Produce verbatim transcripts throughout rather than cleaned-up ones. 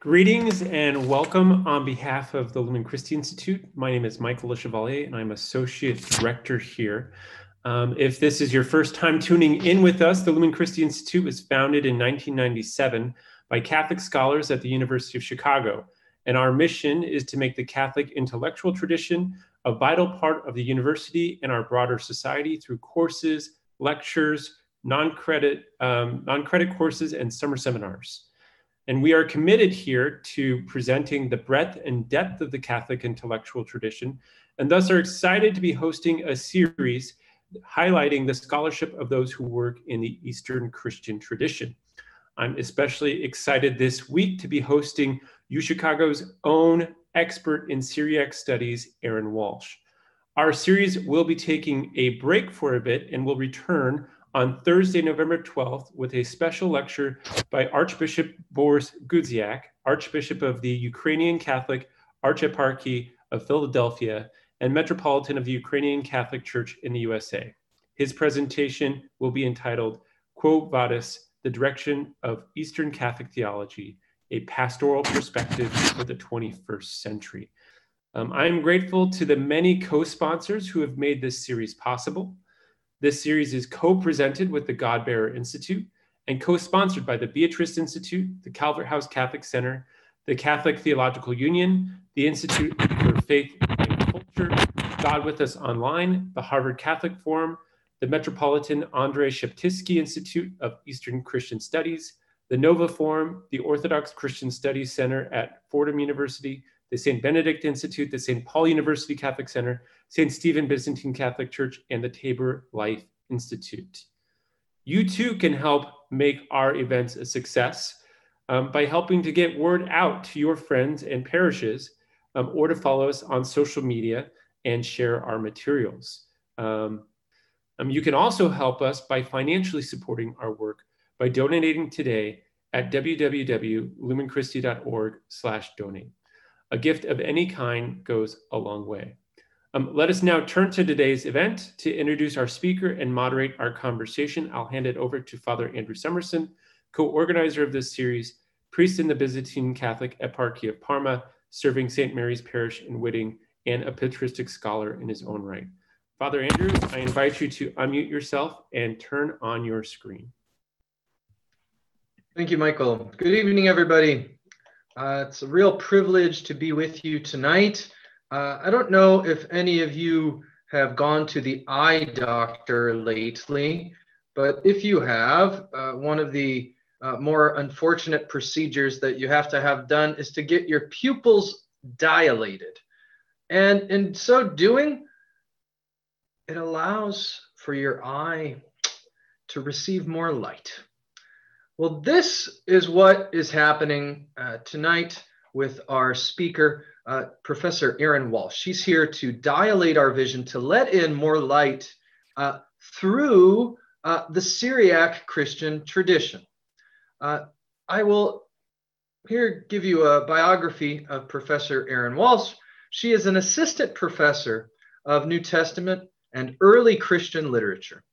Greetings and welcome on behalf of the Lumen Christi Institute. My name is Michael Lechevalier and I'm Associate Director here. Um, if this is your first time tuning in with us, the Lumen Christi Institute was founded in nineteen ninety-seven by Catholic scholars at the University of Chicago. And our mission is to make the Catholic intellectual tradition a vital part of the university and our broader society through courses, lectures, non-credit, um, non-credit courses, and summer seminars. And we are committed here to presenting the breadth and depth of the Catholic intellectual tradition, and thus are excited to be hosting a series highlighting the scholarship of those who work in the Eastern Christian tradition. I'm especially excited this week to be hosting UChicago's own expert in Syriac studies, Erin Walsh. Our series will be taking a break for a bit and will return on Thursday, November twelfth, with a special lecture by Archbishop Boris Gudziak, Archbishop of the Ukrainian Catholic Archeparchy of Philadelphia and Metropolitan of the Ukrainian Catholic Church in the U S A. His presentation will be entitled Quo Vadis, The Direction of Eastern Catholic Theology, a Pastoral Perspective for the twenty-first century. Um, I am grateful to the many co-sponsors who have made this series possible. This series is co-presented with the Godbearer Institute and co-sponsored by the Beatrice Institute, the Calvert House Catholic Center, the Catholic Theological Union, the Institute for Faith and Culture, God with Us Online, the Harvard Catholic Forum, the Metropolitan Andrey Sheptytsky Institute of Eastern Christian Studies, the Nova Forum, the Orthodox Christian Studies Center at Fordham University, the Saint Benedict Institute, the Saint Paul University Catholic Center, Saint Stephen Byzantine Catholic Church, and the Tabor Life Institute. You too can help make our events a success um, by helping to get word out to your friends and parishes, um, or to follow us on social media and share our materials. Um, um, you can also help us by financially supporting our work by donating today at w w w dot lumen christi dot org slash donate. A gift of any kind goes a long way. Um, let us now turn to today's event. To introduce our speaker and moderate our conversation, I'll hand it over to Father Andrew Summerson, co-organizer of this series, priest in the Byzantine Catholic Eparchy of Parma, serving Saint Mary's Parish in Whiting, and a patristic scholar in his own right. Father Andrew, I invite you to unmute yourself and turn on your screen. Thank you, Michael. Good evening, everybody. Uh, it's a real privilege to be with you tonight. Uh, I don't know if any of you have gone to the eye doctor lately, but if you have, uh, one of the uh, more unfortunate procedures that you have to have done is to get your pupils dilated. And in so doing, it allows for your eye to receive more light. Well, this is what is happening uh, tonight with our speaker, uh, Professor Erin Walsh. She's here to dilate our vision, to let in more light uh, through uh, the Syriac Christian tradition. Uh, I will here give you a biography of Professor Erin Walsh. She is an assistant professor of New Testament and early Christian literature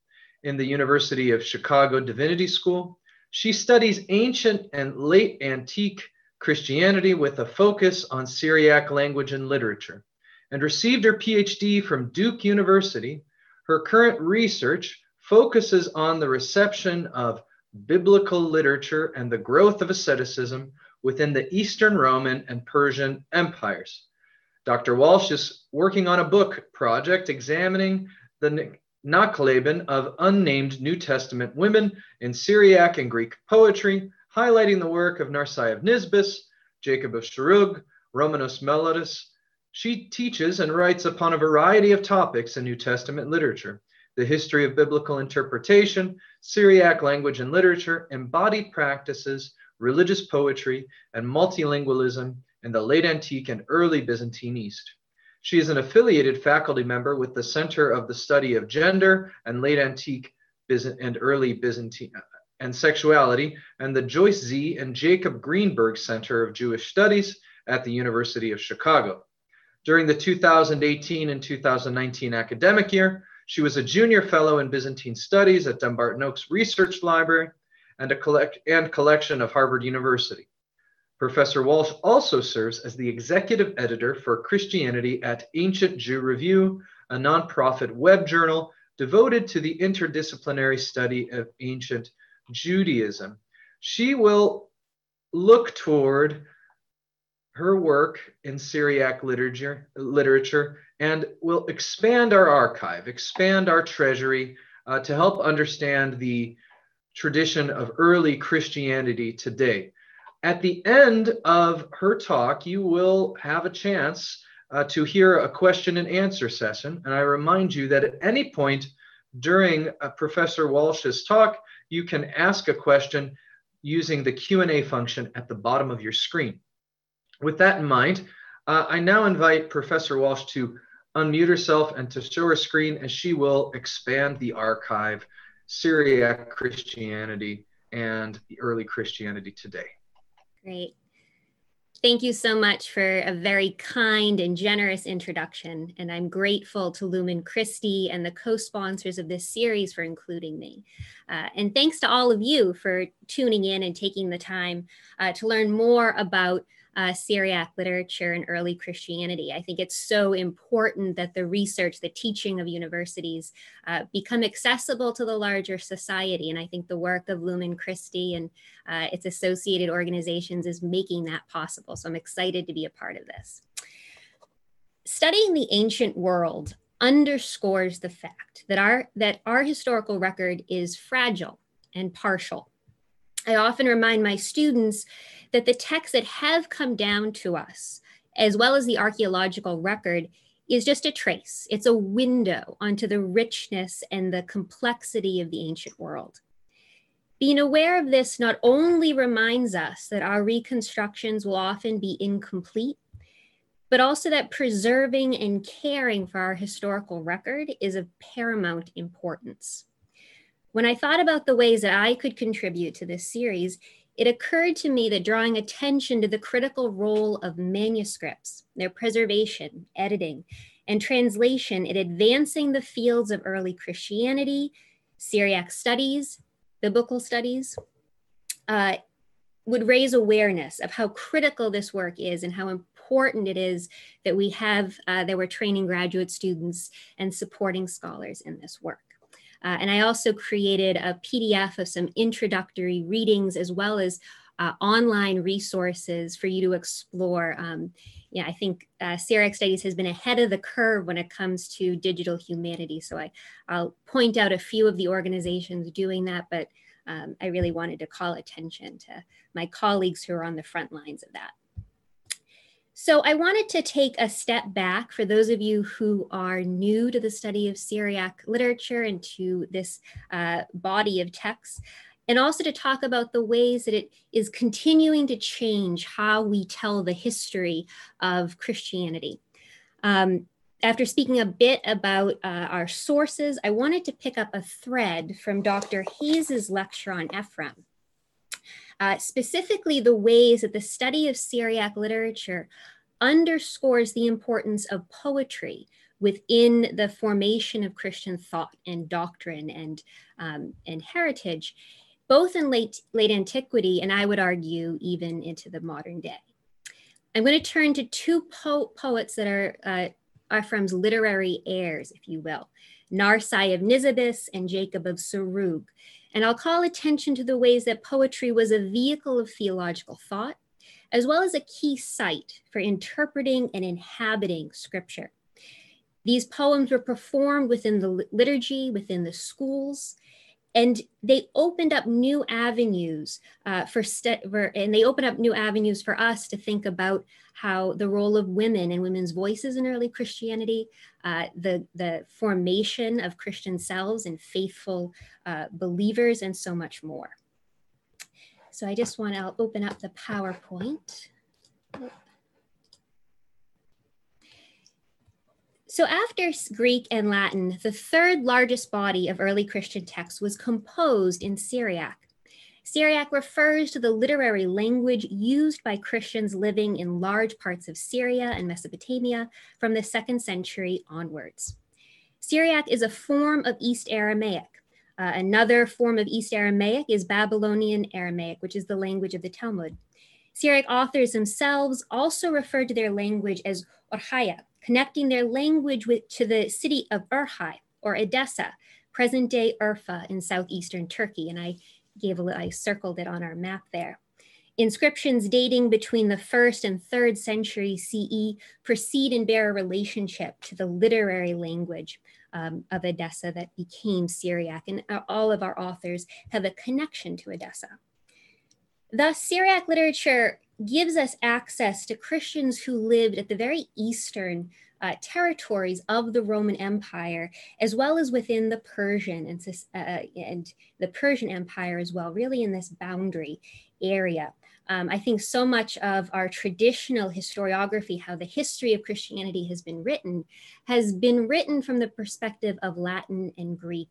in the University of Chicago Divinity School. She studies ancient and late antique Christianity with a focus on Syriac language and literature, and received her P H D from Duke University. Her current research focuses on the reception of biblical literature and the growth of asceticism within the Eastern Roman and Persian empires. Doctor Walsh is working on a book project examining the Nachleben of unnamed New Testament women in Syriac and Greek poetry, highlighting the work of Narsai of Nisibis, Jacob of Serugh, Romanos Melodus. She teaches and writes upon a variety of topics in New Testament literature: the history of biblical interpretation, Syriac language and literature, embodied practices, religious poetry, and multilingualism in the late antique and early Byzantine East. She is an affiliated faculty member with the Center of the Study of Gender and Late Antique and Early Byzantine and Sexuality, and the Joyce Z. and Jacob Greenberg Center of Jewish Studies at the University of Chicago. During the two thousand eighteen and two thousand nineteen academic year, she was a junior fellow in Byzantine Studies at Dumbarton Oaks Research Library and a collect- and collection of Harvard University. Professor Walsh also serves as the executive editor for Christianity at Ancient Jew Review, a nonprofit web journal devoted to the interdisciplinary study of ancient Judaism. She will look toward her work in Syriac literature, literature and will expand our archive, expand our treasury uh, to help understand the tradition of early Christianity today. At the end of her talk, you will have a chance uh, to hear a question and answer session. And I remind you that at any point during uh, Professor Walsh's talk, you can ask a question using the Q and A function at the bottom of your screen. With that in mind, uh, I now invite Professor Walsh to unmute herself and to show her screen as she will expand the archive, Syriac Christianity and the early Christianity today. Great. Thank you so much for a very kind and generous introduction, and I'm grateful to Lumen Christi and the co-sponsors of this series for including me. Uh, and thanks to all of you for tuning in and taking the time uh, to learn more about uh, Syriac literature and early Christianity. I think it's so important that the research, the teaching of universities uh, become accessible to the larger society. And I think the work of Lumen Christi and uh, its associated organizations is making that possible. So I'm excited to be a part of this. Studying the ancient world underscores the fact that our, that our historical record is fragile and partial. I often remind my students that the texts that have come down to us, as well as the archaeological record, is just a trace. It's a window onto the richness and the complexity of the ancient world. Being aware of this not only reminds us that our reconstructions will often be incomplete, but also that preserving and caring for our historical record is of paramount importance. When I thought about the ways that I could contribute to this series, it occurred to me that drawing attention to the critical role of manuscripts, their preservation, editing, and translation in advancing the fields of early Christianity, Syriac studies, biblical studies, uh, would raise awareness of how critical this work is and how important it is that we have, uh, that we're training graduate students and supporting scholars in this work. Uh, and I also created a P D F of some introductory readings as well as uh, online resources for you to explore. Um, yeah, I think uh, Syriac Studies has been ahead of the curve when it comes to digital humanities. So I, I'll point out a few of the organizations doing that, but um, I really wanted to call attention to my colleagues who are on the front lines of that. So I wanted to take a step back for those of you who are new to the study of Syriac literature and to this uh, body of texts, and also to talk about the ways that it is continuing to change how we tell the history of Christianity. Um, after speaking a bit about uh, our sources, I wanted to pick up a thread from Doctor Hayes's lecture on Ephrem. Uh, specifically the ways that the study of Syriac literature underscores the importance of poetry within the formation of Christian thought and doctrine and, um, and heritage, both in late, late antiquity and I would argue even into the modern day. I'm going to turn to two po- poets that are uh, Ephrem's literary heirs, if you will, Narsai of Nisibis and Jacob of Serugh. And I'll call attention to the ways that poetry was a vehicle of theological thought, as well as a key site for interpreting and inhabiting scripture. These poems were performed within the liturgy, within the schools, and they opened up new avenues uh, for, st- for, and they opened up new avenues for us to think about how the role of women and women's voices in early Christianity, uh, the, the formation of Christian selves and faithful uh, believers, and so much more. So I just want to open up the PowerPoint. So after Greek and Latin, the third largest body of early Christian text was composed in Syriac. Syriac refers to the literary language used by Christians living in large parts of Syria and Mesopotamia from the second century onwards. Syriac is a form of East Aramaic. Uh, another form of East Aramaic is Babylonian Aramaic, which is the language of the Talmud. Syriac authors themselves also referred to their language as Orhaya, connecting their language with, to the city of Urhai or Edessa, present-day Urfa in southeastern Turkey. And I gave a little, I circled it on our map there. Inscriptions dating between the first and third century C E precede and bear a relationship to the literary language um, of Edessa that became Syriac, and all of our authors have a connection to Edessa. Thus, Syriac literature gives us access to Christians who lived at the very eastern uh, territories of the Roman Empire, as well as within the Persian and, uh, and the Persian Empire as well, really in this boundary area. Um, I think so much of our traditional historiography, how the history of Christianity has been written, has been written from the perspective of Latin and Greek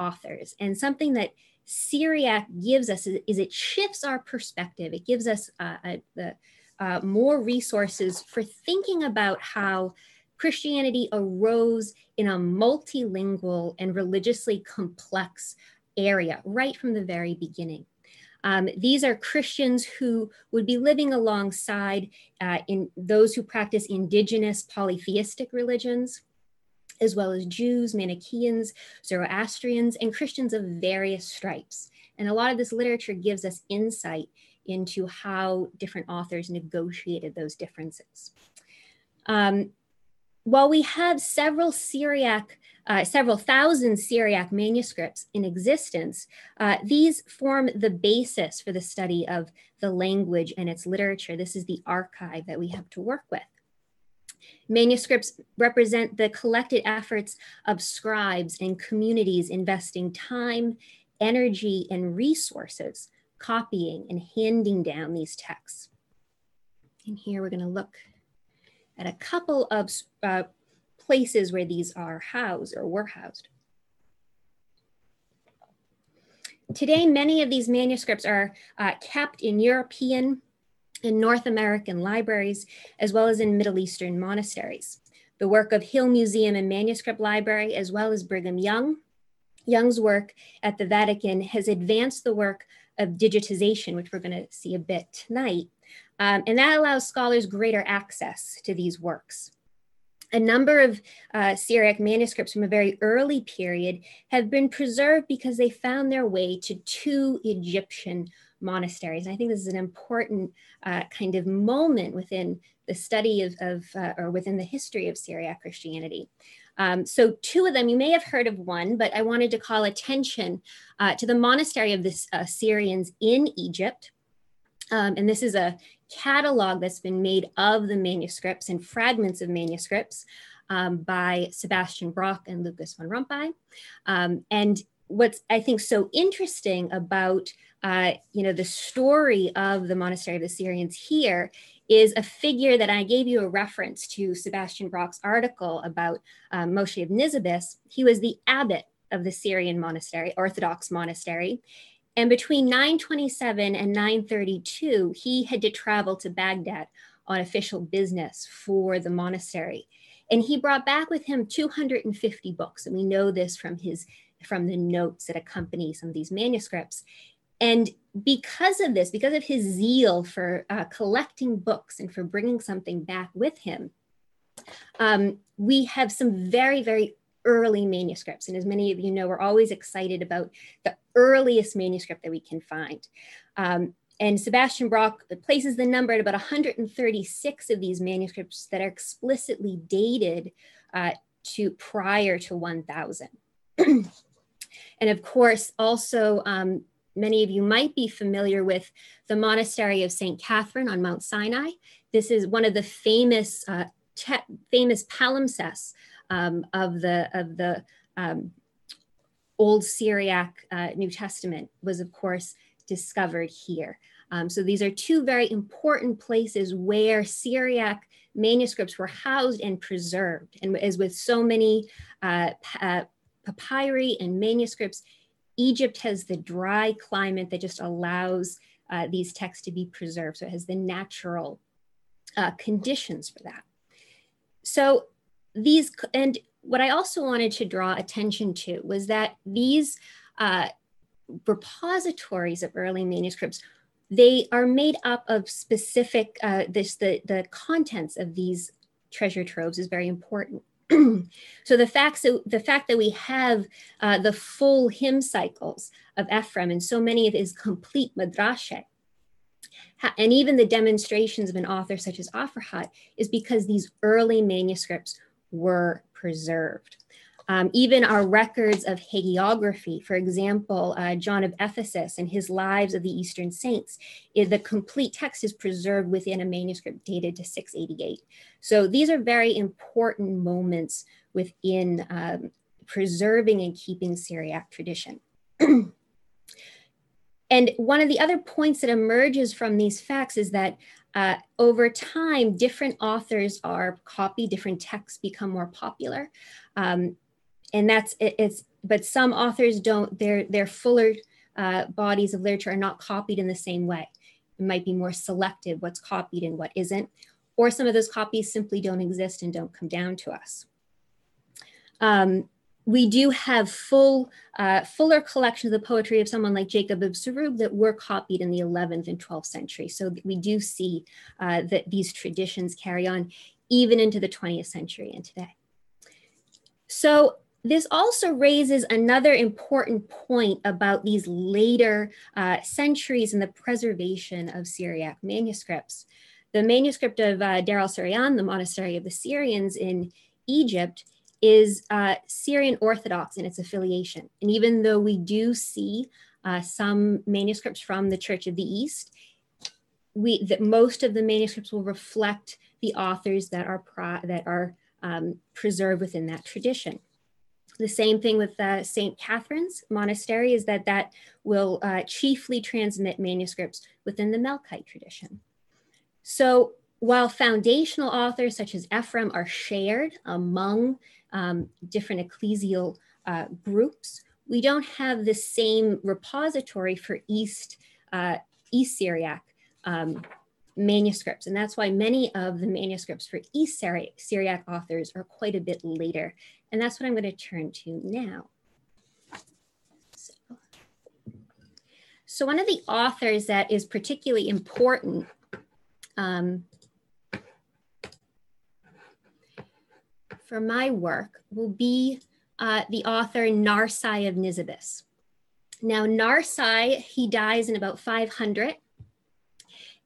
authors. And something that Syriac gives us is, is it shifts our perspective. It gives us uh, a, the, uh, more resources for thinking about how Christianity arose in a multilingual and religiously complex area right from the very beginning. Um, these are Christians who would be living alongside uh, in those who practice indigenous polytheistic religions, as well as Jews, Manichaeans, Zoroastrians, and Christians of various stripes. And a lot of this literature gives us insight into how different authors negotiated those differences. Um, while we have several Syriac Uh, several thousand Syriac manuscripts in existence, uh, these form the basis for the study of the language and its literature. This is the archive that we have to work with. Manuscripts represent the collected efforts of scribes and communities investing time, energy, and resources, copying and handing down these texts. And here we're going to look at a couple of uh, places where these are housed or were housed. Today, many of these manuscripts are uh, kept in European and North American libraries, as well as in Middle Eastern monasteries. The work of Hill Museum and Manuscript Library, as well as Brigham Young. Young's work at the Vatican has advanced the work of digitization, which we're going to see a bit tonight, um, and that allows scholars greater access to these works. A number of uh, Syriac manuscripts from a very early period have been preserved because they found their way to two Egyptian monasteries. And I think this is an important uh, kind of moment within the study of, of uh, or within the history of Syriac Christianity. Um, so two of them, you may have heard of one, but I wanted to call attention uh, to the monastery of the uh, Syrians in Egypt. Um, and this is a catalog that's been made of the manuscripts and fragments of manuscripts um, by Sebastian Brock and Lucas von Rompuy. Um, and what's, I think, so interesting about uh, you know, the story of the Monastery of the Syrians here is a figure that I gave you a reference to Sebastian Brock's article about um, Moshe of Nisibis. He was the abbot of the Syrian monastery, Orthodox monastery. And between nine twenty-seven and nine thirty-two, he had to travel to Baghdad on official business for the monastery. And he brought back with him two hundred fifty books. And we know this from his, from the notes that accompany some of these manuscripts. And because of this, because of his zeal for uh, collecting books and for bringing something back with him, um, we have some very, very early manuscripts. And as many of you know, we're always excited about the earliest manuscript that we can find. Um, and Sebastian Brock places the number at about one hundred thirty-six of these manuscripts that are explicitly dated uh, to prior to one thousand. And of course, also, um, many of you might be familiar with the Monastery of Saint Catherine on Mount Sinai. This is one of the famous, uh, te- famous palimpsests Um, of the of the um, old Syriac uh, New Testament was, of course, discovered here. Um, so these are two very important places where Syriac manuscripts were housed and preserved. And as with so many uh, uh, papyri and manuscripts, Egypt has the dry climate that just allows uh, these texts to be preserved. So it has the natural uh, conditions for that. So These, and what I also wanted to draw attention to was that these uh, repositories of early manuscripts They are made up of specific, uh, this, the, the contents of these treasure troves is very important. So the fact, so the fact that we have uh, the full hymn cycles of Ephrem and so many of his complete madrashe, and even the demonstrations of an author such as Offerhat, is because these early manuscripts were preserved. Um, even our records of hagiography, for example, uh, John of Ephesus and his Lives of the Eastern Saints, is, the complete text is preserved within a manuscript dated to six eighty-eight. So these are very important moments within um, preserving and keeping Syriac tradition. And one of the other points that emerges from these facts is that Uh, over time, different authors are copied, different texts become more popular. Um, and that's, it, it's, but some authors don't, their, their fuller uh, bodies of literature are not copied in the same way. It might be more selective what's copied and what isn't, or some of those copies simply don't exist and don't come down to us. Um, we do have full, uh, fuller collections of the poetry of someone like Jacob of Serugh that were copied in the eleventh and twelfth century. So we do see uh, that these traditions carry on even into the twentieth century and today. So this also raises another important point about these later uh, centuries and the preservation of Syriac manuscripts. The manuscript of uh, Dar al-Siryan, the Monastery of the Syrians in Egypt, is uh, Syrian Orthodox in its affiliation. And even though we do see uh, some manuscripts from the Church of the East, we, that most of the manuscripts will reflect the authors that are, pro, that are um, preserved within that tradition. The same thing with uh, Saint Catherine's Monastery is that that will uh, chiefly transmit manuscripts within the Melkite tradition. So while foundational authors such as Ephrem are shared among Um, different ecclesial uh, groups, we don't have the same repository for East, uh, East Syriac um, manuscripts. And that's why many of the manuscripts for East Syri- Syriac authors are quite a bit later. And that's what I'm going to turn to now. So, so one of the authors that is particularly important um, for my work will be uh, the author Narsai of Nisibis. Now Narsai, he dies in about five hundred,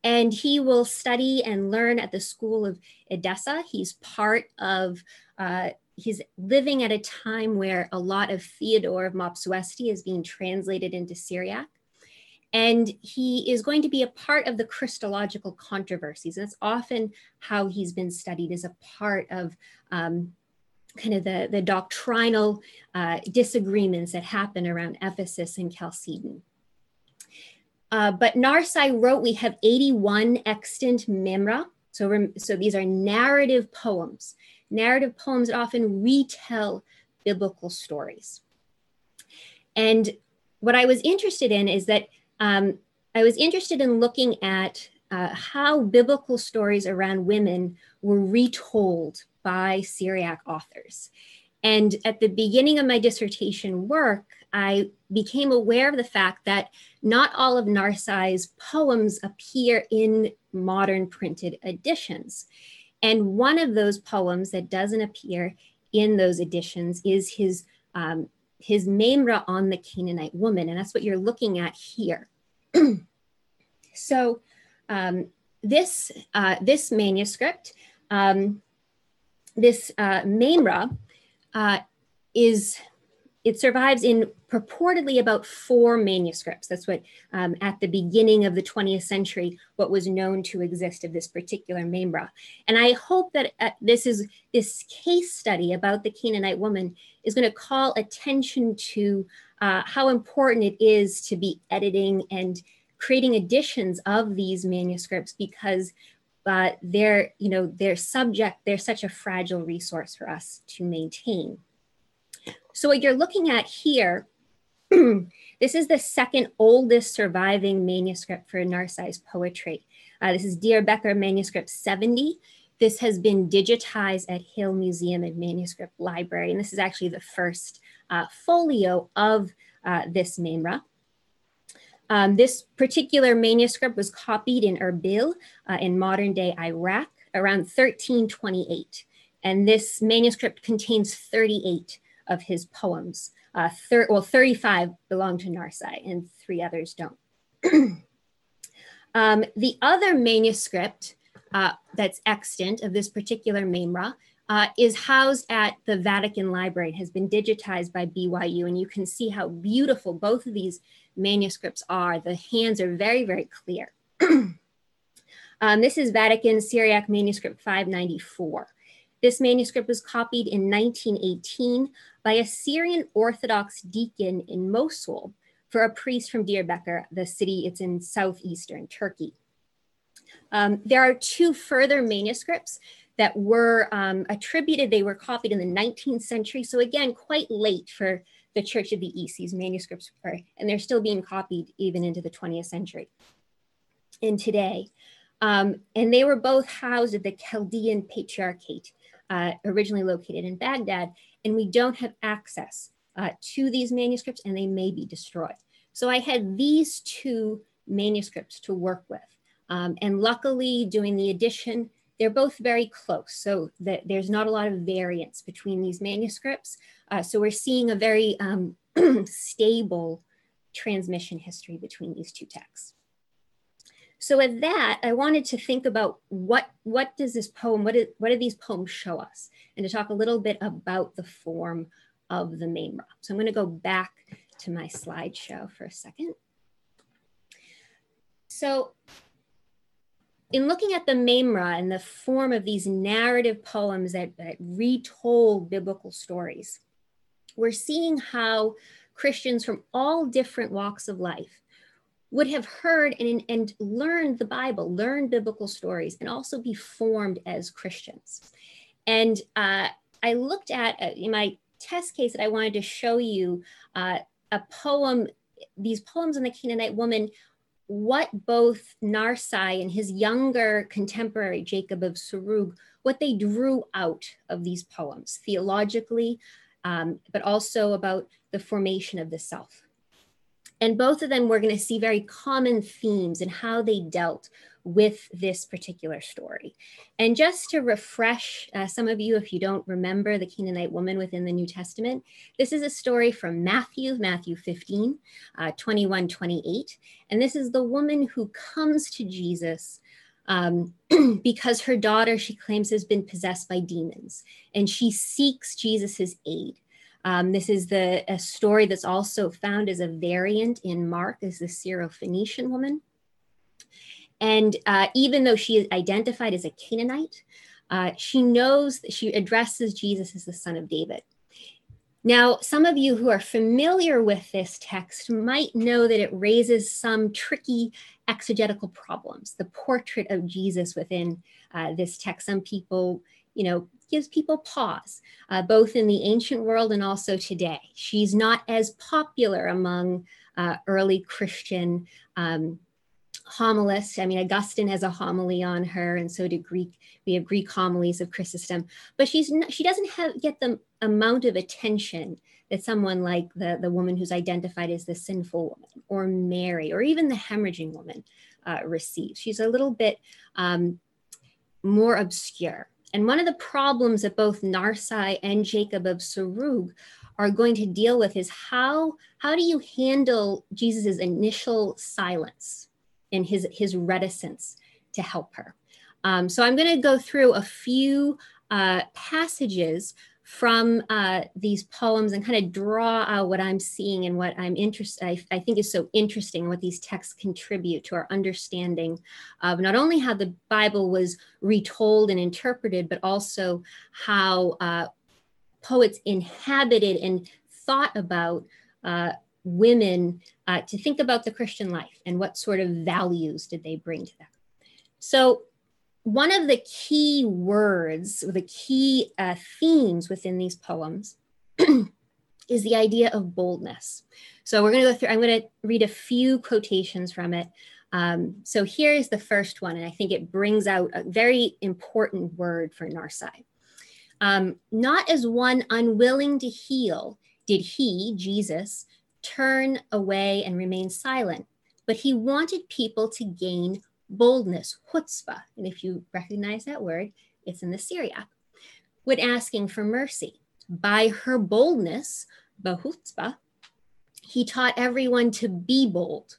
and he will study and learn at the school of Edessa. He's part of, uh, he's living at a time where a lot of Theodore of Mopsuesti is being translated into Syriac. And he is going to be a part of the Christological controversies. That's often how he's been studied, as a part of um, kind of the, the doctrinal uh, disagreements that happen around Ephesus and Chalcedon. Uh, but Narsai wrote, we have eighty-one extant memra. So, rem- so these are narrative poems. Narrative poems that often retell biblical stories. And what I was interested in is that Um, I was interested in looking at uh, how biblical stories around women were retold by Syriac authors. And at the beginning of my dissertation work, I became aware of the fact that not all of Narsai's poems appear in modern printed editions. And one of those poems that doesn't appear in those editions is his, um, his Maimra on the Canaanite woman. And that's what you're looking at here. So um, this, uh, this manuscript, um, this uh, Maimra uh, is, it survives in purportedly about four manuscripts. That's what um, at the beginning of the twentieth century, what was known to exist of this particular Maimra. And I hope that uh, this is this case study about the Canaanite woman is going to call attention to Uh, how important it is to be editing and creating editions of these manuscripts, because uh, they're, you know, they're subject, they're such a fragile resource for us to maintain. So what you're looking at here, this is the second oldest surviving manuscript for Narsai's poetry. Uh, this is Diyarbakir Manuscript seventy. This has been digitized at Hill Museum and Manuscript Library, and this is actually the first Uh, folio of uh, this Maimra. Um, this particular manuscript was copied in Erbil uh, in modern-day Iraq around thirteen twenty-eight. And this manuscript contains thirty-eight of his poems. Uh, thir well, thirty-five belong to Narsai and three others don't. um, the other manuscript uh, that's extant of this particular Maimra uh, is housed at the Vatican Library. It has been digitized by B Y U, and you can see how beautiful both of these manuscripts are. The hands are very, very clear. um, this is Vatican Syriac Manuscript five ninety-four. This manuscript was copied in nineteen eighteen by a Syrian Orthodox deacon in Mosul for a priest from Diyarbakir, the city it's in southeastern Turkey. Um, there are two further manuscripts that were um, attributed. They were copied in the nineteenth century. So again, quite late for the Church of the East, these manuscripts were, and they're still being copied even into the twentieth century and today. Um, and they were both housed at the Chaldean Patriarchate, Uh, originally located in Baghdad, and we don't have access uh, to these manuscripts, and they may be destroyed. So I had these two manuscripts to work with. Um, and luckily, doing the edition, they're both very close, so that there's not a lot of variance between these manuscripts. Uh, so we're seeing a very um, stable transmission history between these two texts. So with that, I wanted to think about what, what does this poem, what, is, what do these poems show us? And to talk a little bit about the form of the Maimra. So I'm gonna go back to my slideshow for a second. So in looking at the Maimra and the form of these narrative poems that, that retold biblical stories, we're seeing how Christians from all different walks of life would have heard and, and learned the Bible, learned biblical stories, and also be formed as Christians. And uh, I looked at, uh, in my test case that I wanted to show you, uh, a poem, these poems on the Canaanite woman, what both Narsai and his younger contemporary, Jacob of Serugh, what they drew out of these poems, theologically, um, but also about the formation of the self. And both of them, we're going to see very common themes in how they dealt with this particular story. And just to refresh uh, some of you, if you don't remember the Canaanite woman within the New Testament, this is a story from Matthew, Matthew fifteen, uh, twenty-one, twenty-eight. And this is the woman who comes to Jesus um, because her daughter, she claims, has been possessed by demons. And she seeks Jesus's aid. Um, this is the a story that's also found as a variant in Mark as the Syrophoenician woman. And uh, even though she is identified as a Canaanite, uh, she knows that she addresses Jesus as the son of David. Now, some of you who are familiar with this text might know that it raises some tricky exegetical problems. The portrait of Jesus within uh, this text, some people, you know, gives people pause, uh, both in the ancient world and also today. She's not as popular among uh, early Christian um, homilists. I mean, Augustine has a homily on her, and so do Greek. We have Greek homilies of Chrysostom, but she's not, she doesn't have, get the amount of attention that someone like the, the woman who's identified as the sinful woman, or Mary, or even the hemorrhaging woman uh, receives. She's a little bit um, more obscure. And one of the problems that both Narsai and Jacob of Serugh are going to deal with is how, how do you handle Jesus's initial silence and his, his reticence to help her? Um, so I'm gonna go through a few uh, passages from uh, these poems and kind of draw out what I'm seeing and what I'm interested, I, I think is so interesting, what these texts contribute to our understanding of not only how the Bible was retold and interpreted, but also how uh, poets inhabited and thought about uh, women uh, to think about the Christian life and what sort of values did they bring to that. So one of the key words, or the key uh, themes within these poems is the idea of boldness. So we're going to go through, I'm going to read a few quotations from it. Um, so here is the first one, and I think it brings out a very important word for Narsai. Um, not as one unwilling to heal did he, Jesus, turn away and remain silent, but he wanted people to gain boldness, chutzpah, and if you recognize that word, it's in the Syriac, when asking for mercy. By her boldness, bahutzpah, he taught everyone to be bold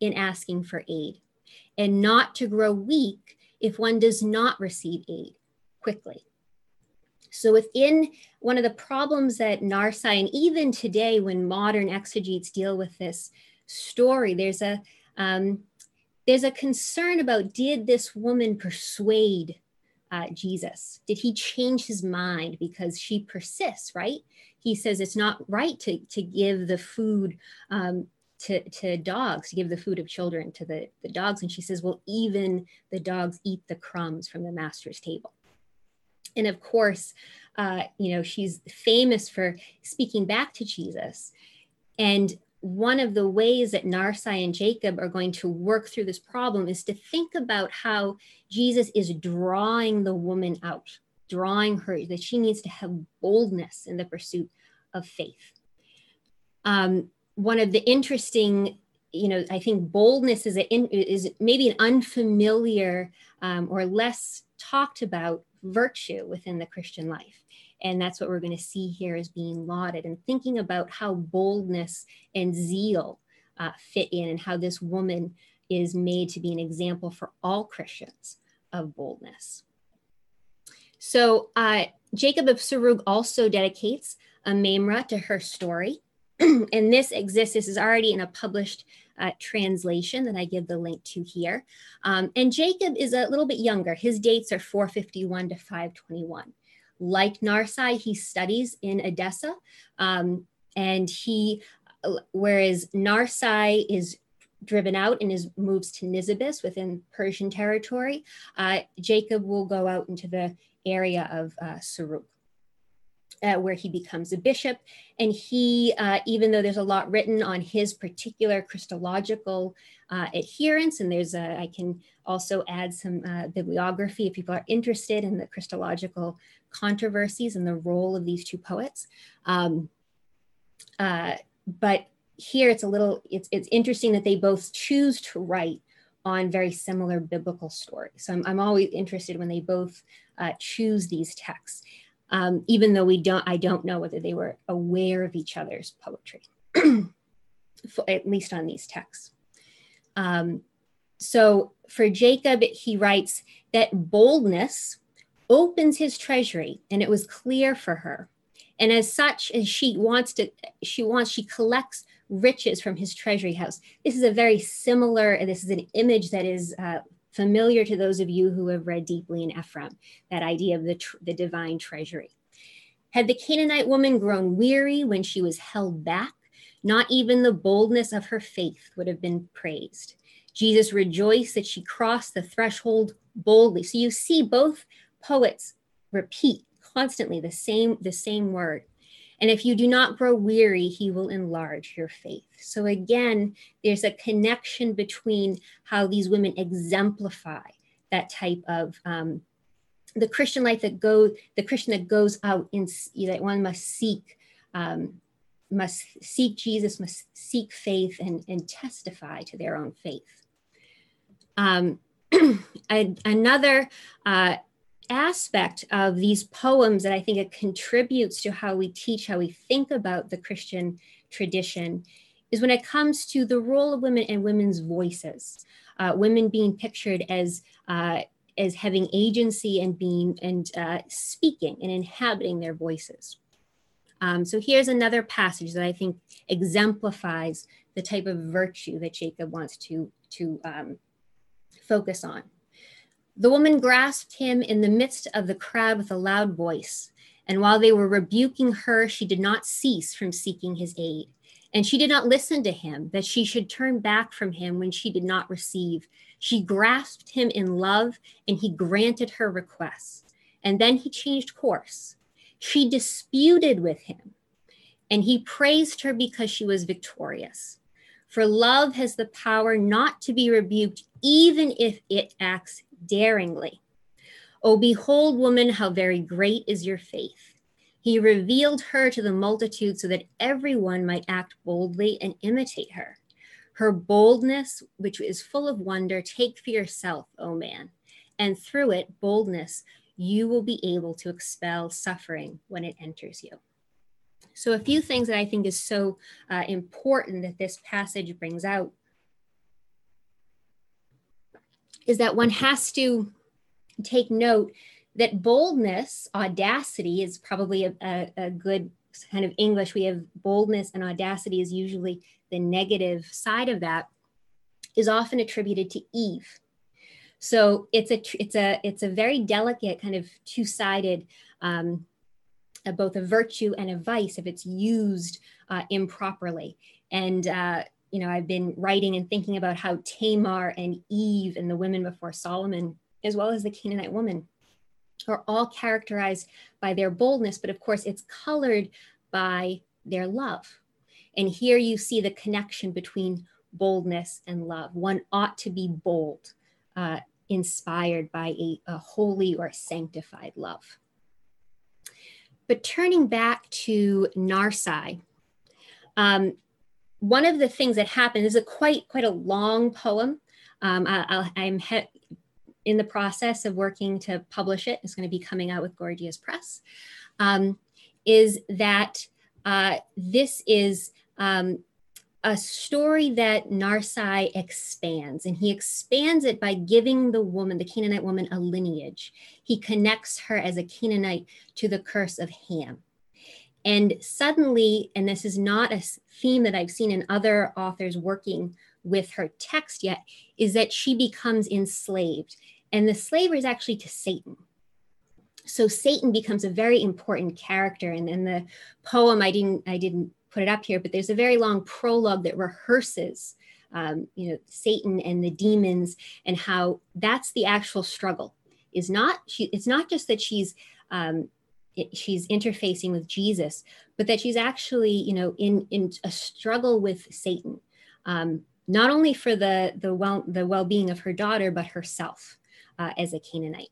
in asking for aid and not to grow weak if one does not receive aid quickly. So within one of the problems that Narsai, and even today when modern exegetes deal with this story, there's a, um, there's a concern about, did this woman persuade uh, Jesus? Did he change his mind because she persists, right? He says it's not right to, to give the food um, to, to dogs, to give the food of children to the, the dogs. And she says, well, even the dogs eat the crumbs from the master's table. And of course, uh, you know, she's famous for speaking back to Jesus. And one of the ways that Narsai and Jacob are going to work through this problem is to think about how Jesus is drawing the woman out, drawing her, that she needs to have boldness in the pursuit of faith. Um, one of the interesting, you know, I think boldness is, a, is maybe an unfamiliar um, or less talked about virtue within the Christian life. And that's what we're going to see here as being lauded, and thinking about how boldness and zeal uh, fit in, and how this woman is made to be an example for all Christians of boldness. So uh, Jacob of Serugh also dedicates a memra to her story. And this exists, this is already in a published uh, translation that I give the link to here. Um, and Jacob is a little bit younger. His dates are four fifty-one to five twenty-one. Like Narsai, he studies in Edessa. Um, and he, whereas Narsai is driven out and is moves to Nisibis within Persian territory, uh, Jacob will go out into the area of uh, Serugh. Uh, where he becomes a bishop. And he, uh, even though there's a lot written on his particular Christological uh, adherence, and there's a, I can also add some uh, bibliography if people are interested in the Christological controversies and the role of these two poets. Um, uh, but here it's a little, it's, it's interesting that they both choose to write on very similar biblical stories. So I'm, I'm always interested when they both uh, choose these texts. Um, even though we don't, I don't know whether they were aware of each other's poetry, for, at least on these texts. Um, so for Jacob, he writes that boldness opens his treasury, and it was clear for her. And as such, as she wants to, she wants, she collects riches from his treasury house. This is a very similar, and this is an image that is uh, familiar to those of you who have read deeply in Ephrem, that idea of the, tr- the divine treasury. Had the Canaanite woman grown weary when she was held back, not even the boldness of her faith would have been praised. Jesus rejoiced that she crossed the threshold boldly. So you see both poets repeat constantly the same, the same word. And if you do not grow weary, he will enlarge your faith. So again, there's a connection between how these women exemplify that type of um, the Christian life that goes, the Christian that goes out in that one must seek, um, must seek Jesus, must seek faith, and, and testify to their own faith. Um, another. Uh, aspect of these poems that I think it contributes to how we teach, how we think about the Christian tradition, is when it comes to the role of women and women's voices, uh, women being pictured as uh, as having agency and being and uh, speaking and inhabiting their voices. Um, so here's another passage that I think exemplifies the type of virtue that Jacob wants to to um, focus on. The woman grasped him in the midst of the crowd with a loud voice, and while they were rebuking her, she did not cease from seeking his aid. And she did not listen to him, that she should turn back from him when she did not receive. She grasped him in love, and he granted her request. And then he changed course. She disputed with him, and he praised her because she was victorious. For love has the power not to be rebuked, even if it acts daringly. Oh, behold, woman, how very great is your faith. He revealed her to the multitude so that everyone might act boldly and imitate her. her boldness, which is full of wonder, take for yourself, O man, and through it, boldness, you will be able to expel suffering when it enters you. So a few things that I think is so uh, important that this passage brings out is that one has to take note that boldness, audacity is probably a, a, a good kind of English. We have boldness and audacity is usually the negative side of that, is often attributed to Eve. So it's a it's a it's a very delicate kind of two-sided, um, uh, both a virtue and a vice if it's used uh, improperly. And uh, you know, I've been writing and thinking about how Tamar and Eve and the women before Solomon, as well as the Canaanite woman, are all characterized by their boldness, but of course it's colored by their love. And here you see the connection between boldness and love. One ought to be bold, uh, inspired by a, a holy or sanctified love. But turning back to Narsai, um, one of the things that happened, this is a quite, quite a long poem. Um, I, I'll, I'm he- in the process of working to publish it, it's going to be coming out with Gorgias Press, um, is that uh, this is um, a story that Narsai expands, and he expands it by giving the woman, the Canaanite woman, a lineage. He connects her as a Canaanite to the curse of Ham. And suddenly, and this is not a theme that I've seen in other authors working with her text yet, is that she becomes enslaved. And the slavery is actually to Satan. So Satan becomes a very important character. And in the poem, I didn't, I didn't put it up here, but there's a very long prologue that rehearses, um, you know, Satan and the demons, and how that's the actual struggle. Is not she? It's not just that she's um, it, she's interfacing with Jesus, but that she's actually, you know, in in a struggle with Satan. Um, Not only for the the well the well-being of her daughter, but herself uh, as a Canaanite.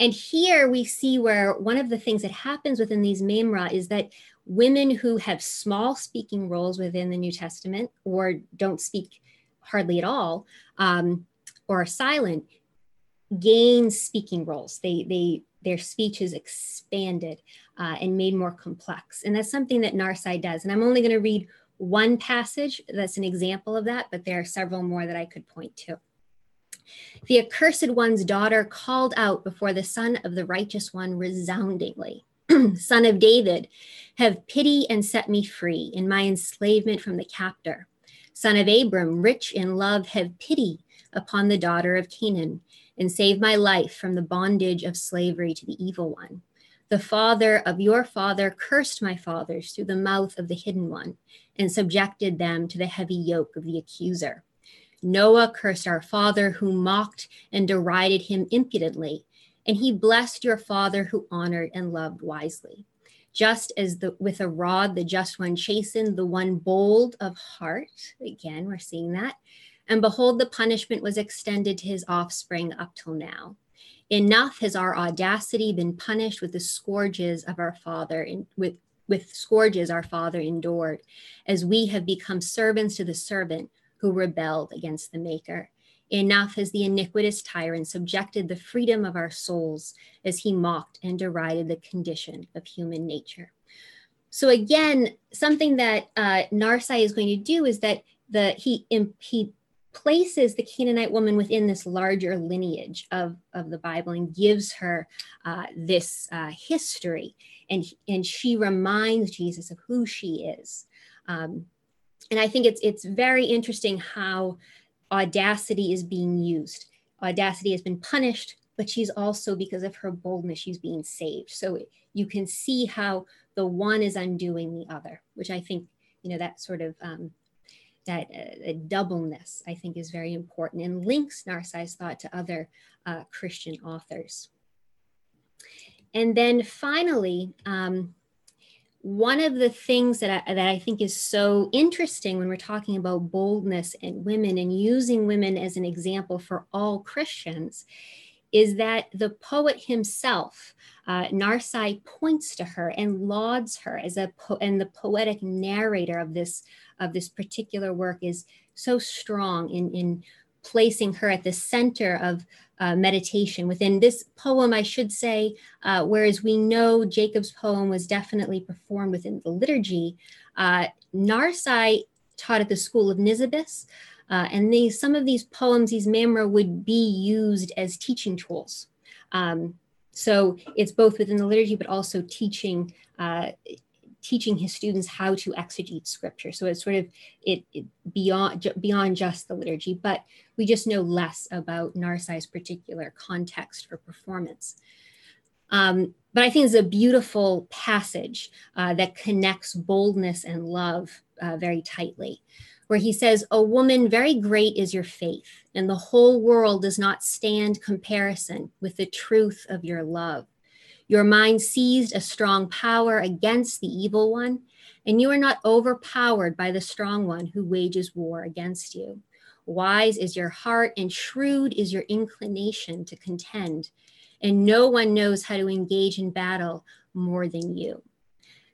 And here we see where one of the things that happens within these memra is that women who have small speaking roles within the New Testament, or don't speak hardly at all, um, or are silent, gain speaking roles. They they their speech is expanded uh, and made more complex, and that's something that Narsai does. And I'm only going to read one passage that's an example of that, but there are several more that I could point to. The accursed one's daughter called out before the son of the righteous one resoundingly, Son of David, have pity and set me free in my enslavement from the captor. Son of Abram, rich in love, have pity upon the daughter of Canaan and save my life from the bondage of slavery to the evil one. The father of your father cursed my fathers through the mouth of the hidden one and subjected them to the heavy yoke of the accuser. Noah cursed our father, who mocked and derided him impudently, and he blessed your father, who honored and loved wisely. Just as the, with a rod the just one chastened the one bold of heart, again we're seeing that, and behold, the punishment was extended to his offspring up till now. Enough has our audacity been punished with the scourges of our father, in, with, with scourges our father endured, as we have become servants to the servant who rebelled against the Maker. Enough has the iniquitous tyrant subjected the freedom of our souls as he mocked and derided the condition of human nature. So again, something that uh, Narsai is going to do is that the he he. places the Canaanite woman within this larger lineage of, of the Bible and gives her uh, this uh, history. And, and she reminds Jesus of who she is. Um, and I think it's, it's very interesting how audacity is being used. Audacity has been punished, but she's also, because of her boldness, she's being saved. So you can see how the one is undoing the other, which I think, you know, that sort of um, that uh, doubleness, I think, is very important and links Narsai's thought to other uh, Christian authors. And then finally, um, one of the things that I, that I think is so interesting when we're talking about boldness and women and using women as an example for all Christians is that the poet himself, uh, Narsai, points to her and lauds her as a po- and the poetic narrator of this of this particular work is so strong in in placing her at the center of uh, meditation within this poem, I should say, uh, whereas we know Jacob's poem was definitely performed within the liturgy. Uh, Narsai taught at the school of Nisibis, uh, and these, some of these poems, these memra, would be used as teaching tools. Um, so it's both within the liturgy, but also teaching uh, teaching his students how to exegete scripture. So it's sort of it, it beyond beyond just the liturgy, but we just know less about Narsai's particular context for performance. Um, but I think it's a beautiful passage uh, that connects boldness and love uh, very tightly, where he says, "O woman, very great is your faith, and the whole world does not stand comparison with the truth of your love. Your mind seized a strong power against the evil one, and you are not overpowered by the strong one who wages war against you. Wise is your heart, and shrewd is your inclination to contend, and no one knows how to engage in battle more than you.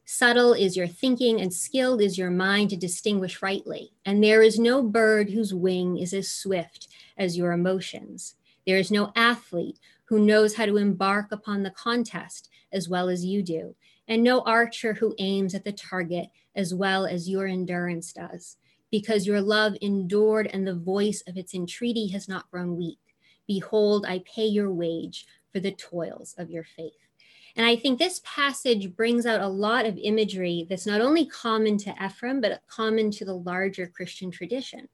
Subtle is your thinking, and skilled is your mind to distinguish rightly, and there is no bird whose wing is as swift as your emotions. There is no athlete who knows how to embark upon the contest as well as you do, and no archer who aims at the target as well as your endurance does, because your love endured and the voice of its entreaty has not grown weak. Behold, I pay your wage for the toils of your faith." And I think this passage brings out a lot of imagery that's not only common to Ephrem, but common to the larger Christian tradition.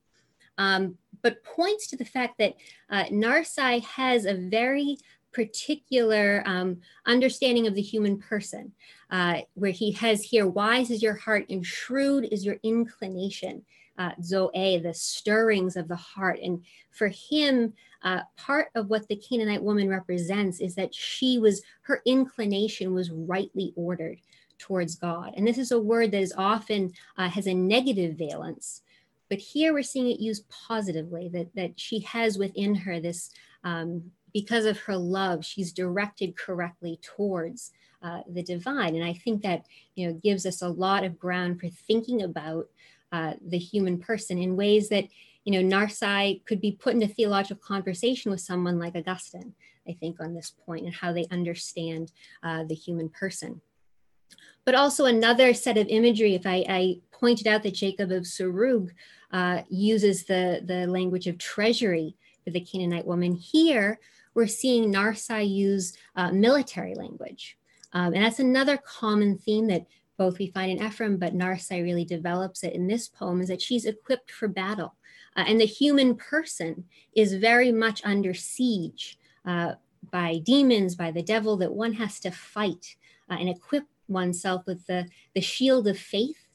Um, but points to the fact that uh, Narsai has a very particular um, understanding of the human person, uh, where he has here, wise is your heart and shrewd is your inclination, uh, zoe, the stirrings of the heart. And for him, uh, part of what the Canaanite woman represents is that she was, her inclination was rightly ordered towards God. And this is a word that is often, uh, has a negative valence. But here we're seeing it used positively, that, that she has within her this, um, because of her love, she's directed correctly towards uh, the divine. And I think that, you know, gives us a lot of ground for thinking about uh, the human person in ways that, you know, Narsai could be put into theological conversation with someone like Augustine, I think, on this point and how they understand uh, the human person. But also another set of imagery, if I, I pointed out that Jacob of Serugh uh, uses the, the language of treasury for the Canaanite woman. Here, we're seeing Narsai use uh, military language. Um, and that's another common theme that both we find in Ephrem, but Narsai really develops it in this poem, is that she's equipped for battle. Uh, and the human person is very much under siege uh, by demons, by the devil, that one has to fight uh, and equip oneself with the, the shield of faith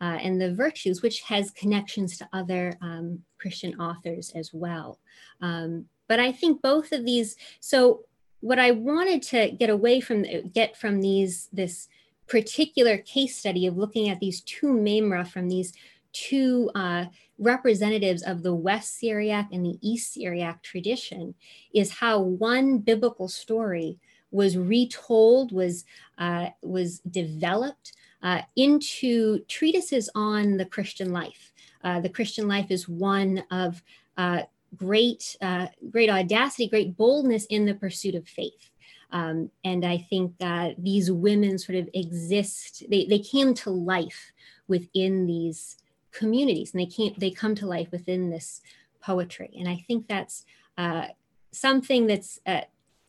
uh, and the virtues, which has connections to other um, Christian authors as well. Um, but I think both of these, so what I wanted to get away from, get from these, this particular case study of looking at these two memra from these two uh, representatives of the West Syriac and the East Syriac tradition is how one biblical story was retold, was uh, was developed uh, into treatises on the Christian life. Uh, the Christian life is one of uh, great uh, great audacity, great boldness in the pursuit of faith. Um, and I think that these women sort of exist, they, they came to life within these communities, and they, came, they come to life within this poetry. And I think that's uh, something that's uh,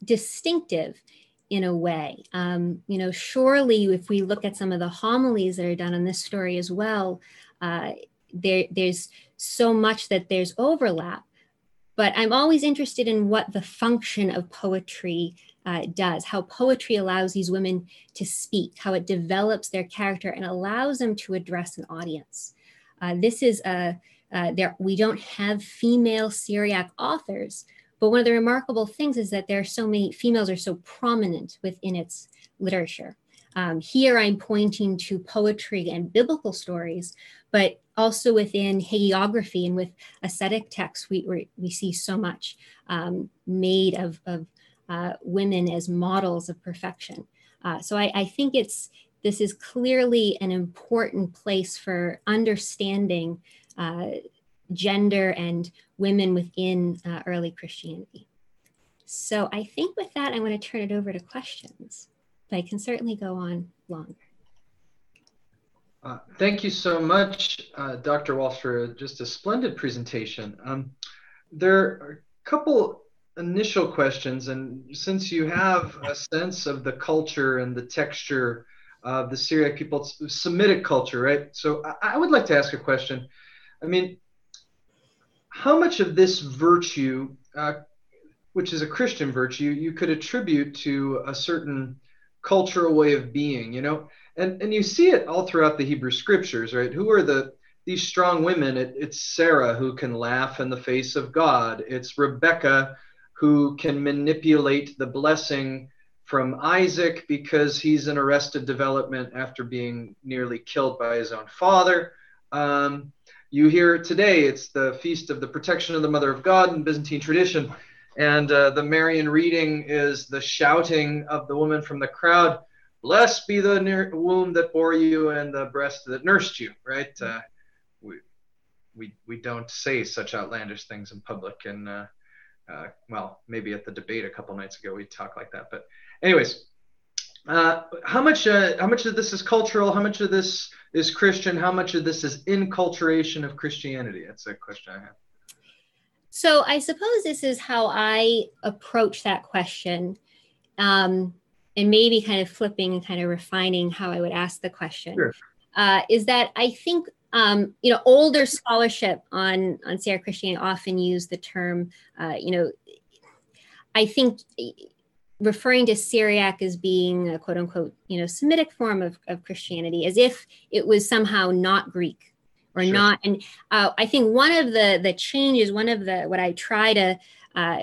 distinctive in a way. Um, you know, surely if we look at some of the homilies that are done on this story as well, uh, there, there's so much that there's overlap, but I'm always interested in what the function of poetry uh, does, how poetry allows these women to speak, how it develops their character and allows them to address an audience. Uh, this is a, uh, there, we don't have female Syriac authors, but one of the remarkable things is that there are so many, females are so prominent within its literature. Um, here I'm pointing to poetry and biblical stories, but Also within hagiography and with ascetic texts, we we see so much um, made of, of uh, women as models of perfection. Uh, so I, I think it's this is clearly an important place for understanding uh, gender and women within uh, early Christianity. So I think with that, I want to turn it over to questions, but I can certainly go on longer. Uh, thank you so much, uh, Doctor Walsh, for just a splendid presentation. Um, there are a couple initial questions, and since you have a sense of the culture and the texture of the Syriac people, Semitic culture, right? So I, I would like to ask a question. I mean, how much of this virtue, uh, which is a Christian virtue, you could attribute to a certain cultural way of being, you know? And and you see it all throughout the Hebrew scriptures, right? Who are the these strong women? It, it's Sarah who can laugh in the face of God. It's Rebecca who can manipulate the blessing from Isaac because he's in arrested development after being nearly killed by his own father. Um, you hear today, it's the Feast of the Protection of the Mother of God in Byzantine tradition. And uh, the Marian reading is the shouting of the woman from the crowd. Blessed be the womb that bore you and the breast that nursed you, right? Uh, we, we, we don't say such outlandish things in public. And, uh, uh, well, maybe at the debate a couple nights ago, we talked like that. But anyways, uh, how much uh, how much of this is cultural? How much of this is Christian? How much of this is inculturation of Christianity? That's a question I have. So I suppose this is how I approach that question. Um And maybe kind of flipping and kind of refining how I would ask the question, sure. uh, is that I think, um, you know, older scholarship on, on Syriac Christianity often use the term, uh, you know, I think referring to Syriac as being a quote unquote, you know, Semitic form of, of Christianity, as if it was somehow not Greek or sure. not. And uh, I think one of the the changes, one of the, what I try to uh,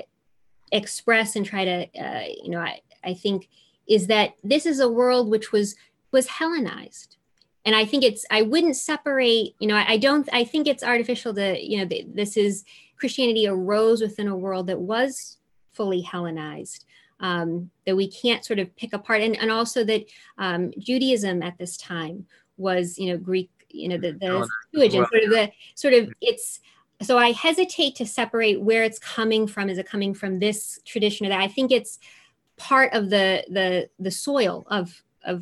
express and try to, uh, you know, I, I think, is that this is a world which was was Hellenized. And I think it's, I wouldn't separate, you know, I, I don't, I think it's artificial to, you know, this is, Christianity arose within a world that was fully Hellenized, um, that we can't sort of pick apart. And, and also that um, Judaism at this time was, you know, Greek, you know, the, the language and sort of the, sort of it's, so I hesitate to separate where it's coming from. Is it coming from this tradition or that? I think it's part of the the the soil of of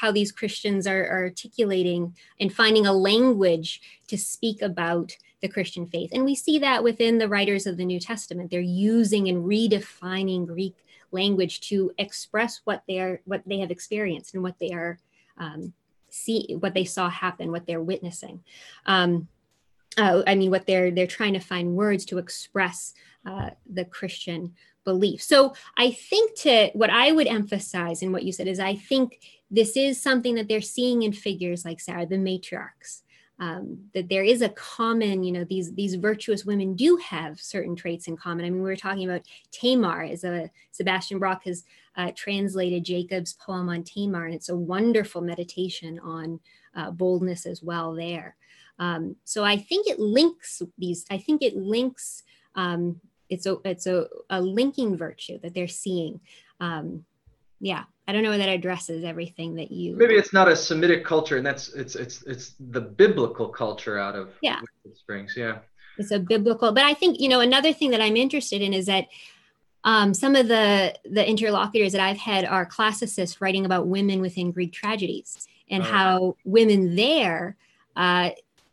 how these Christians are, are articulating and finding a language to speak about the Christian faith. And we see that within the writers of the New Testament. They're using and redefining Greek language to express what they are, what they have experienced and what they are um, see, what they saw happen, what they're witnessing. Um, uh, I mean, what they're they're trying to find words to express uh, the Christian belief. So I think to what I would emphasize in what you said is I think this is something that they're seeing in figures like Sarah, the matriarchs, um, that there is a common, you know, these these virtuous women do have certain traits in common. I mean, we were talking about Tamar as a, Sebastian Brock has uh, translated Jacob's poem on Tamar, and it's a wonderful meditation on uh, boldness as well there. Um, so I think it links these, I think it links um, It's a it's a, a linking virtue that they're seeing. Um, yeah, I don't know whether that addresses everything that you. Maybe it's not a Semitic culture, and that's it's it's it's the biblical culture out of yeah. It springs. Yeah, it's a biblical. But I think you know another thing that I'm interested in is that um, some of the the interlocutors that I've had are classicists writing about women within Greek tragedies and oh. how women there uh,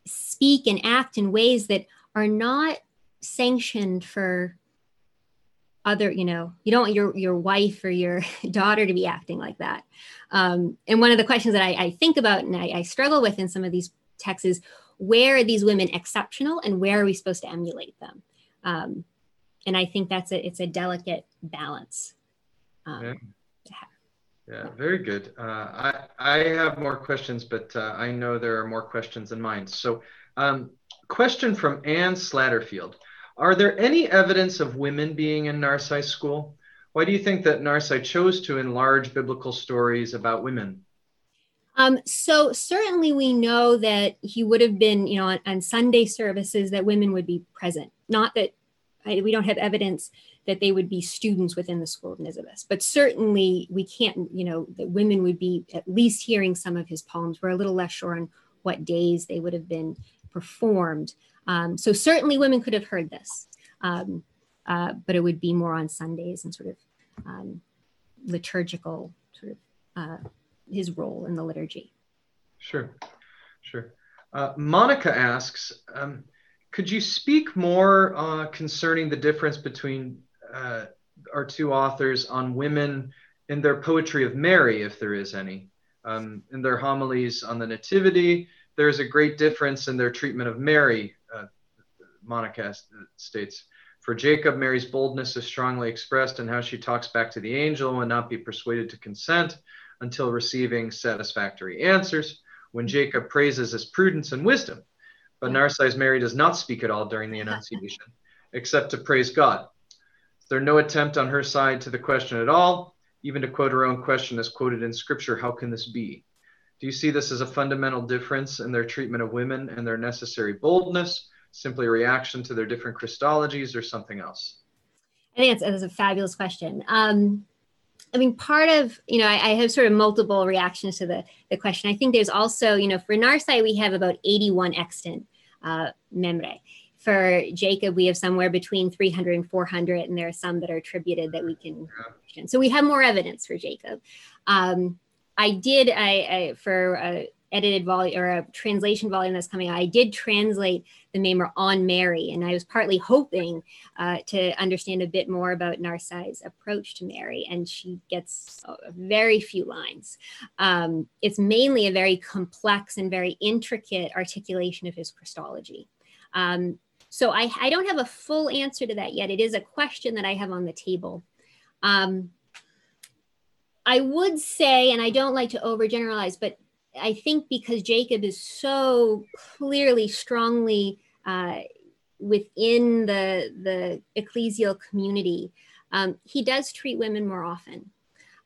speak and act in ways that are not sanctioned for other, you know, you don't want your, your wife or your daughter to be acting like that. Um, and one of the questions that I, I think about and I, I struggle with in some of these texts is where are these women exceptional and where are we supposed to emulate them? Um, and I think that's a, it's a delicate balance. Um, yeah. yeah, very good. Uh, I, I have more questions, but uh, I know there are more questions in mind. So um, question from Anne Slatterfield. Are there any evidence of women being in Narsai school? Why do you think that Narsai chose to enlarge biblical stories about women? Um, so certainly we know that he would have been, you know, on, on Sunday services that women would be present. Not that I, we don't have evidence that they would be students within the school of Nisibis, but certainly we can't, you know, that women would be at least hearing some of his poems. We're a little less sure on what days they would have been performed. Um, so certainly women could have heard this, um, uh, but it would be more on Sundays and sort of um, liturgical sort of uh, his role in the liturgy. Sure, sure. Uh, Monica asks, um, could you speak more uh, concerning the difference between uh, our two authors on women in their poetry of Mary, if there is any? Um, in their homilies on the Nativity, there's a great difference in their treatment of Mary, uh, Monica states. For Jacob, Mary's boldness is strongly expressed in how she talks back to the angel and not be persuaded to consent until receiving satisfactory answers, when Jacob praises his prudence and wisdom. But Narsai's Mary does not speak at all during the Annunciation, except to praise God. There's no attempt on her side to the question at all, even to quote her own question as quoted in Scripture, how can this be? Do you see this as a fundamental difference in their treatment of women and their necessary boldness, simply a reaction to their different Christologies, or something else? I think that's, that's a fabulous question. Um, I mean, part of, you know, I, I have sort of multiple reactions to the, the question. I think there's also, you know, for Narsai, we have about eighty-one extant Uh, memra. For Jacob, we have somewhere between three hundred and four hundred, and there are some that are attributed that we can. So we have more evidence for Jacob. Um, I did, I, I for a edited volume or a translation volume that's coming out, I did translate the Maimra on Mary, and I was partly hoping uh, to understand a bit more about Narsai's approach to Mary, and she gets very few lines. Um, it's mainly a very complex and very intricate articulation of his Christology. Um, so I, I don't have a full answer to that yet. It is a question that I have on the table. Um, I would say, and I don't like to overgeneralize, but I think because Jacob is so clearly, strongly uh, within the, the ecclesial community, um, he does treat women more often.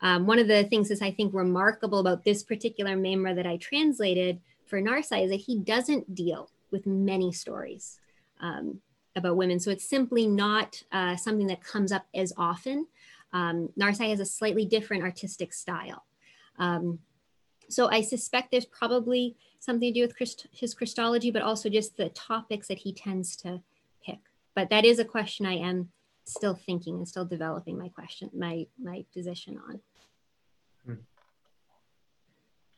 Um, one of the things that's, I think, remarkable about this particular Maimra that I translated for Narsai is that he doesn't deal with many stories um, about women. So it's simply not uh, something that comes up as often. Um, Narsai has a slightly different artistic style. Um, So I suspect there's probably something to do with Christ- his Christology, but also just the topics that he tends to pick. But that is a question I am still thinking and still developing my question, my my position on.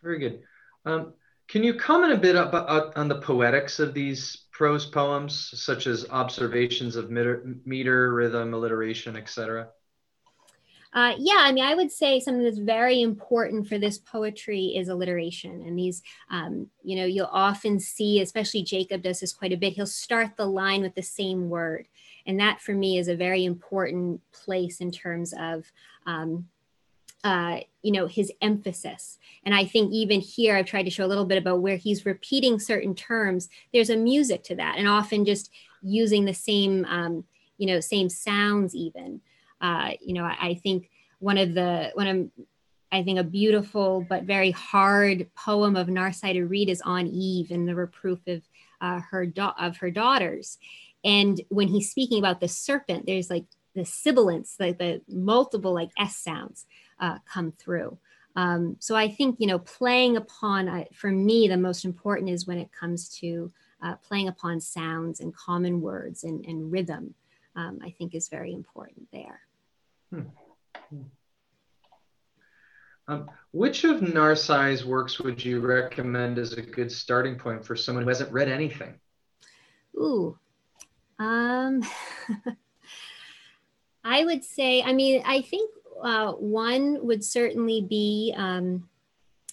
Very good. Um, can you comment a bit about, on the poetics of these prose poems, such as observations of meter, meter rhythm, alliteration, et cetera? Uh, yeah, I mean, I would say something that's very important for this poetry is alliteration. And these, um, you know, you'll often see, especially Jacob does this quite a bit, he'll start the line with the same word. And that for me is a very important place in terms of, um, uh, you know, his emphasis. And I think even here, I've tried to show a little bit about where he's repeating certain terms, there's a music to that, and often just using the same, um, you know, same sounds even. Uh, you know, I, I think one of the, one of, I think a beautiful but very hard poem of Narsai to read is on Eve and the reproof of uh, her da- of her daughters. And when he's speaking about the serpent, there's like the sibilance, like the multiple like S sounds uh, come through. Um, so I think, you know, playing upon, uh, for me, the most important is when it comes to uh, playing upon sounds and common words and, and rhythm, um, I think is very important there. Hmm. Um, which of Narsai's works would you recommend as a good starting point for someone who hasn't read anything? Ooh, um, I would say, I mean, I think uh, one would certainly be um,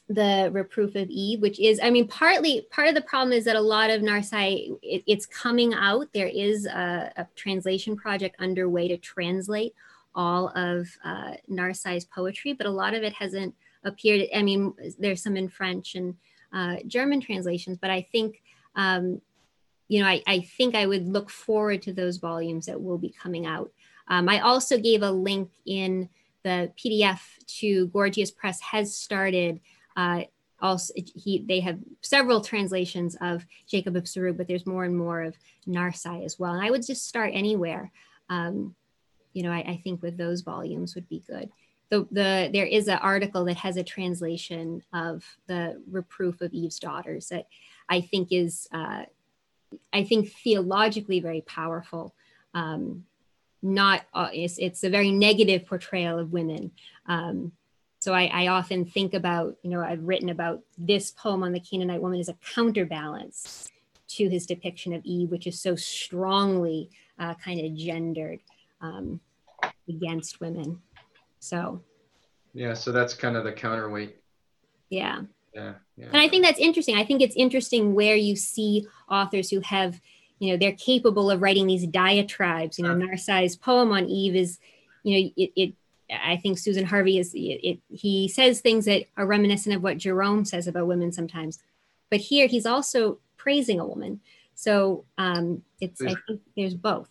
the Reproof of Eve, which is, I mean, partly, part of the problem is that a lot of Narsai, it, it's coming out. There is a, a translation project underway to translate all of uh, Narsai's poetry, but a lot of it hasn't appeared. I mean, there's some in French and uh, German translations, but I think, um, you know, I, I think I would look forward to those volumes that will be coming out. Um, I also gave a link in the P D F to Gorgias Press has started uh, also he they have several translations of Jacob of Serugh, but there's more and more of Narsai as well. And I would just start anywhere. Um, you know, I, I think with those volumes would be good. The, the there is an article that has a translation of the Reproof of Eve's Daughters that I think is, uh, I think theologically very powerful. Um, not, uh, it's, it's a very negative portrayal of women. Um, so I, I often think about, you know, I've written about this poem on the Canaanite woman as a counterbalance to his depiction of Eve, which is so strongly uh, kind of gendered um, against women. So, yeah, so that's kind of the counterweight. Yeah. Yeah, yeah. And I think that's interesting. I think it's interesting where you see authors who have, you know, they're capable of writing these diatribes. You know, Narsai's poem on Eve is, you know, it, it I think Susan Harvey is, it, it, he says things that are reminiscent of what Jerome says about women sometimes. But here he's also praising a woman. So um, it's, I think there's both.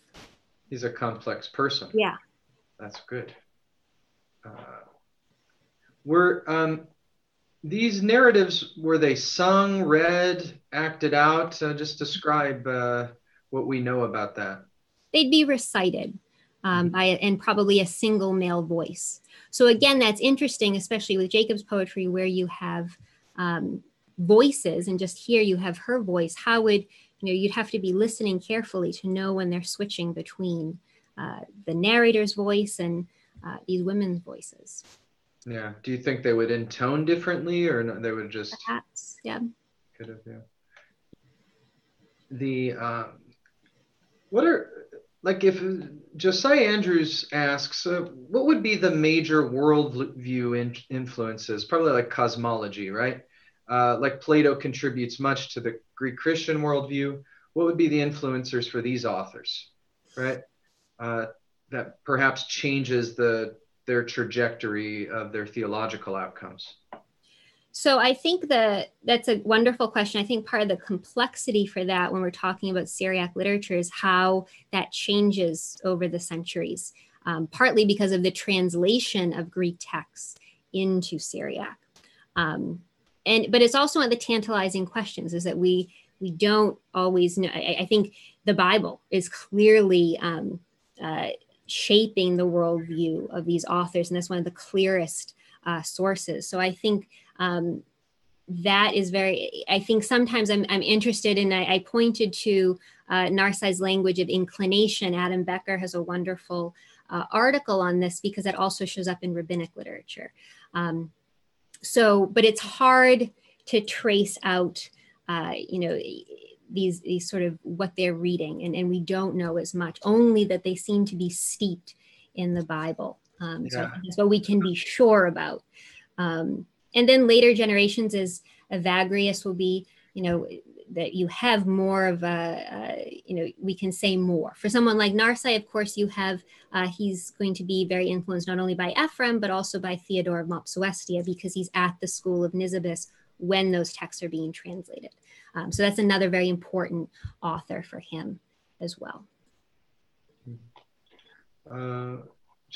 He's a complex person. Yeah. That's good. Uh, were um, these narratives, were they sung, read, acted out? Uh, just describe uh, what we know about that. They'd be recited um, by and probably a single male voice. So again, that's interesting, especially with Jacob's poetry, where you have um, voices, and just here you have her voice. How would you know? You'd have to be listening carefully to know when they're switching between uh, the narrator's voice and Uh, these women's voices. Yeah. Do you think they would intone differently, or no, they would just? Perhaps. Yeah. Could have. Yeah. The um, what are like if Josiah Andrews asks, uh, what would be the major worldview in- influences? Probably like cosmology, right? Uh, like Plato contributes much to the Greek Christian worldview. What would be the influencers for these authors, right? Uh, that perhaps changes the their trajectory of their theological outcomes? So I think that that's a wonderful question. I think part of the complexity for that when we're talking about Syriac literature is how that changes over the centuries, um, partly because of the translation of Greek texts into Syriac. Um, and but it's also one of the tantalizing questions is that we, we don't always know. I, I think the Bible is clearly um, uh, shaping the worldview of these authors. And that's one of the clearest uh, sources. So I think um, that is very, I think sometimes I'm, I'm interested in, I, I pointed to uh, Narsai's language of inclination. Adam Becker has a wonderful uh, article on this because that also shows up in rabbinic literature. Um, so, but it's hard to trace out, uh, you know, These, these sort of what they're reading, and, and we don't know as much, only that they seem to be steeped in the Bible. Um, yeah. So I think that's what we can be sure about. Um, and then later generations as Evagrius will be, you know, that you have more of a, uh, you know, we can say more. For someone like Narsai, of course, you have, uh, he's going to be very influenced not only by Ephrem, but also by Theodore of Mopsuestia, because he's at the school of Nisibis when those texts are being translated. Um, so that's another very important author for him as well. Uh,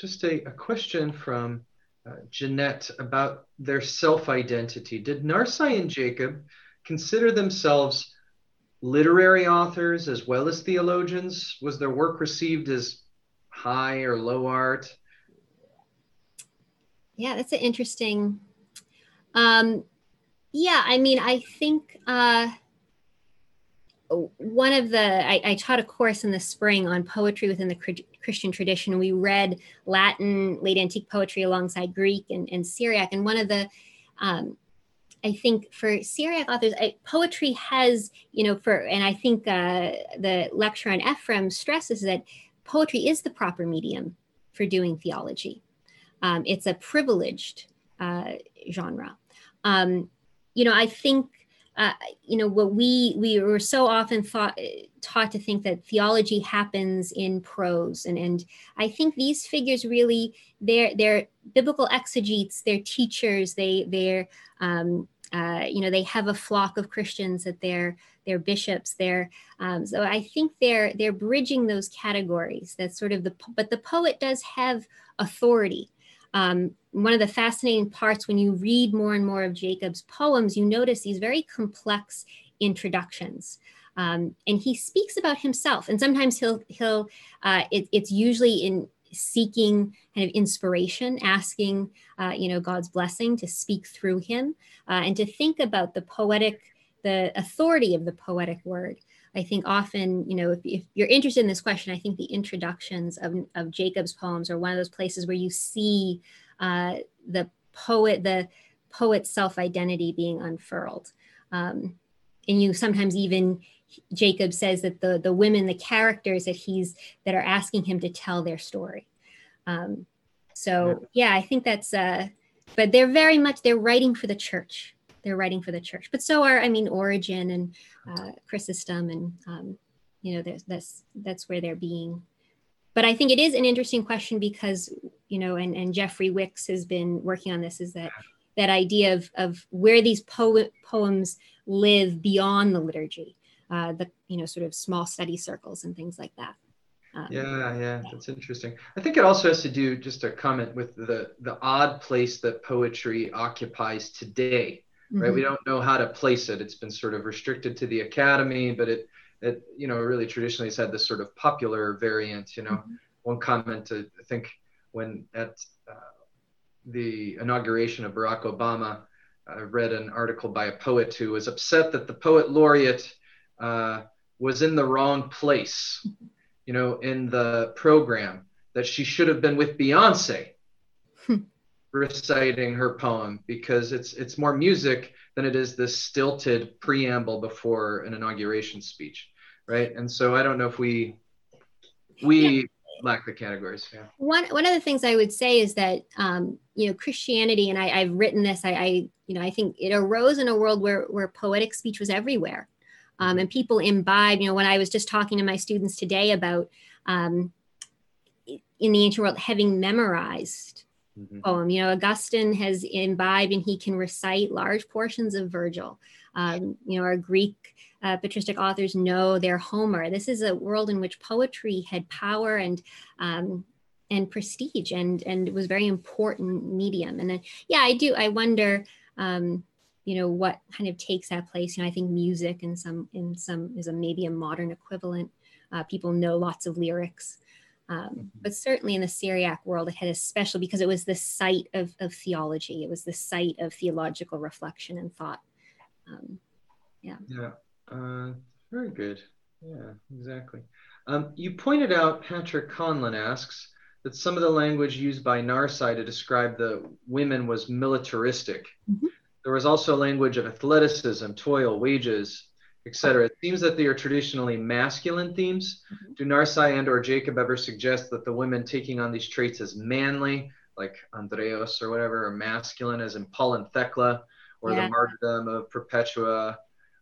just a, a question from uh, Jeanette about their self-identity. Did Narsai and Jacob consider themselves literary authors as well as theologians? Was their work received as high or low art? Yeah, that's an interesting. Um, yeah, I mean, I think... Uh, One of the, I, I taught a course in the spring on poetry within the Christian tradition. We read Latin, late antique poetry alongside Greek and, and Syriac. And one of the, um, I think for Syriac authors, I, poetry has, you know, for, and I think uh, the lecture on Ephrem stresses that poetry is the proper medium for doing theology. Um, it's a privileged uh, genre. Um, you know, I think, Uh, you know, what we we were so often thought, taught to think that theology happens in prose, and and I think these figures really they're they're biblical exegetes, they're teachers, they they're um, uh, you know they have a flock of Christians that they're they're bishops, they're um, so I think they're they're bridging those categories. That's sort of the but the poet does have authority. Um, one of the fascinating parts, when you read more and more of Jacob's poems, you notice these very complex introductions. Um, and he speaks about himself, and sometimes he'll, he'll uh, it, it's usually in seeking kind of inspiration, asking, uh, you know, God's blessing to speak through him, uh, and to think about the poetic, the authority of the poetic word. I think often, you know, if, if you're interested in this question, I think the introductions of, of Jacob's poems are one of those places where you see uh, the poet, the poet's self-identity being unfurled. Um, and you sometimes even, Jacob says that the, the women, the characters that he's, that are asking him to tell their story. Um, so yeah, I think that's, uh, but they're very much, they're writing for the church. They're writing for the church, but so are, I mean, Origen and uh, Chrysostom, and um, you know, there's, that's that's where they're being. But I think it is an interesting question because, you know, and, and Jeffrey Wicks has been working on this, is that that idea of of where these po- poems live beyond the liturgy, uh, the you know sort of small study circles and things like that. Um, yeah, yeah, that's interesting. I think it also has to do, just a comment, with the the odd place that poetry occupies today. Right, mm-hmm. We don't know how to place it. It's been sort of restricted to the academy, but it, it, you know, really traditionally has had this sort of popular variant. You know, mm-hmm. One comment, I think, when at uh, the inauguration of Barack Obama, I read an article by a poet who was upset that the poet laureate uh, was in the wrong place, you know, in the program, that she should have been with Beyonce. Reciting her poem, because it's it's more music than it is this stilted preamble before an inauguration speech, right? And so I don't know if we we yeah. lack the categories. Yeah. One one of the things I would say is that um, you know, Christianity, and I, I've written this. I, I you know I think it arose in a world where where poetic speech was everywhere, um, and people imbibed. You know, when I was just talking to my students today about um, in the ancient world having memorized. Poem. You know, Augustine has imbibed, and he can recite large portions of Virgil. Um, you know, our Greek uh, patristic authors know their Homer. This is a world in which poetry had power and um, and prestige, and and it was a very important medium. And then, yeah, I do. I wonder, um, you know, what kind of takes that place. You know, I think music in some in some is a, maybe a modern equivalent. Uh, people know lots of lyrics. Um, but certainly in the Syriac world, it had a special, because it was the site of, of theology. It was the site of theological reflection and thought. Um, yeah. Yeah. Uh, very good. Yeah, exactly. Um, you pointed out, Patrick Conlon asks, that some of the language used by Narsai to describe the women was militaristic. Mm-hmm. There was also language of athleticism, toil, wages, et cetera. It seems that they are traditionally masculine themes. Mm-hmm. Do Narsai and or Jacob ever suggest that the women taking on these traits as manly, like Andreos or whatever, or masculine as in Paul and Thecla, or yeah. the martyrdom of Perpetua,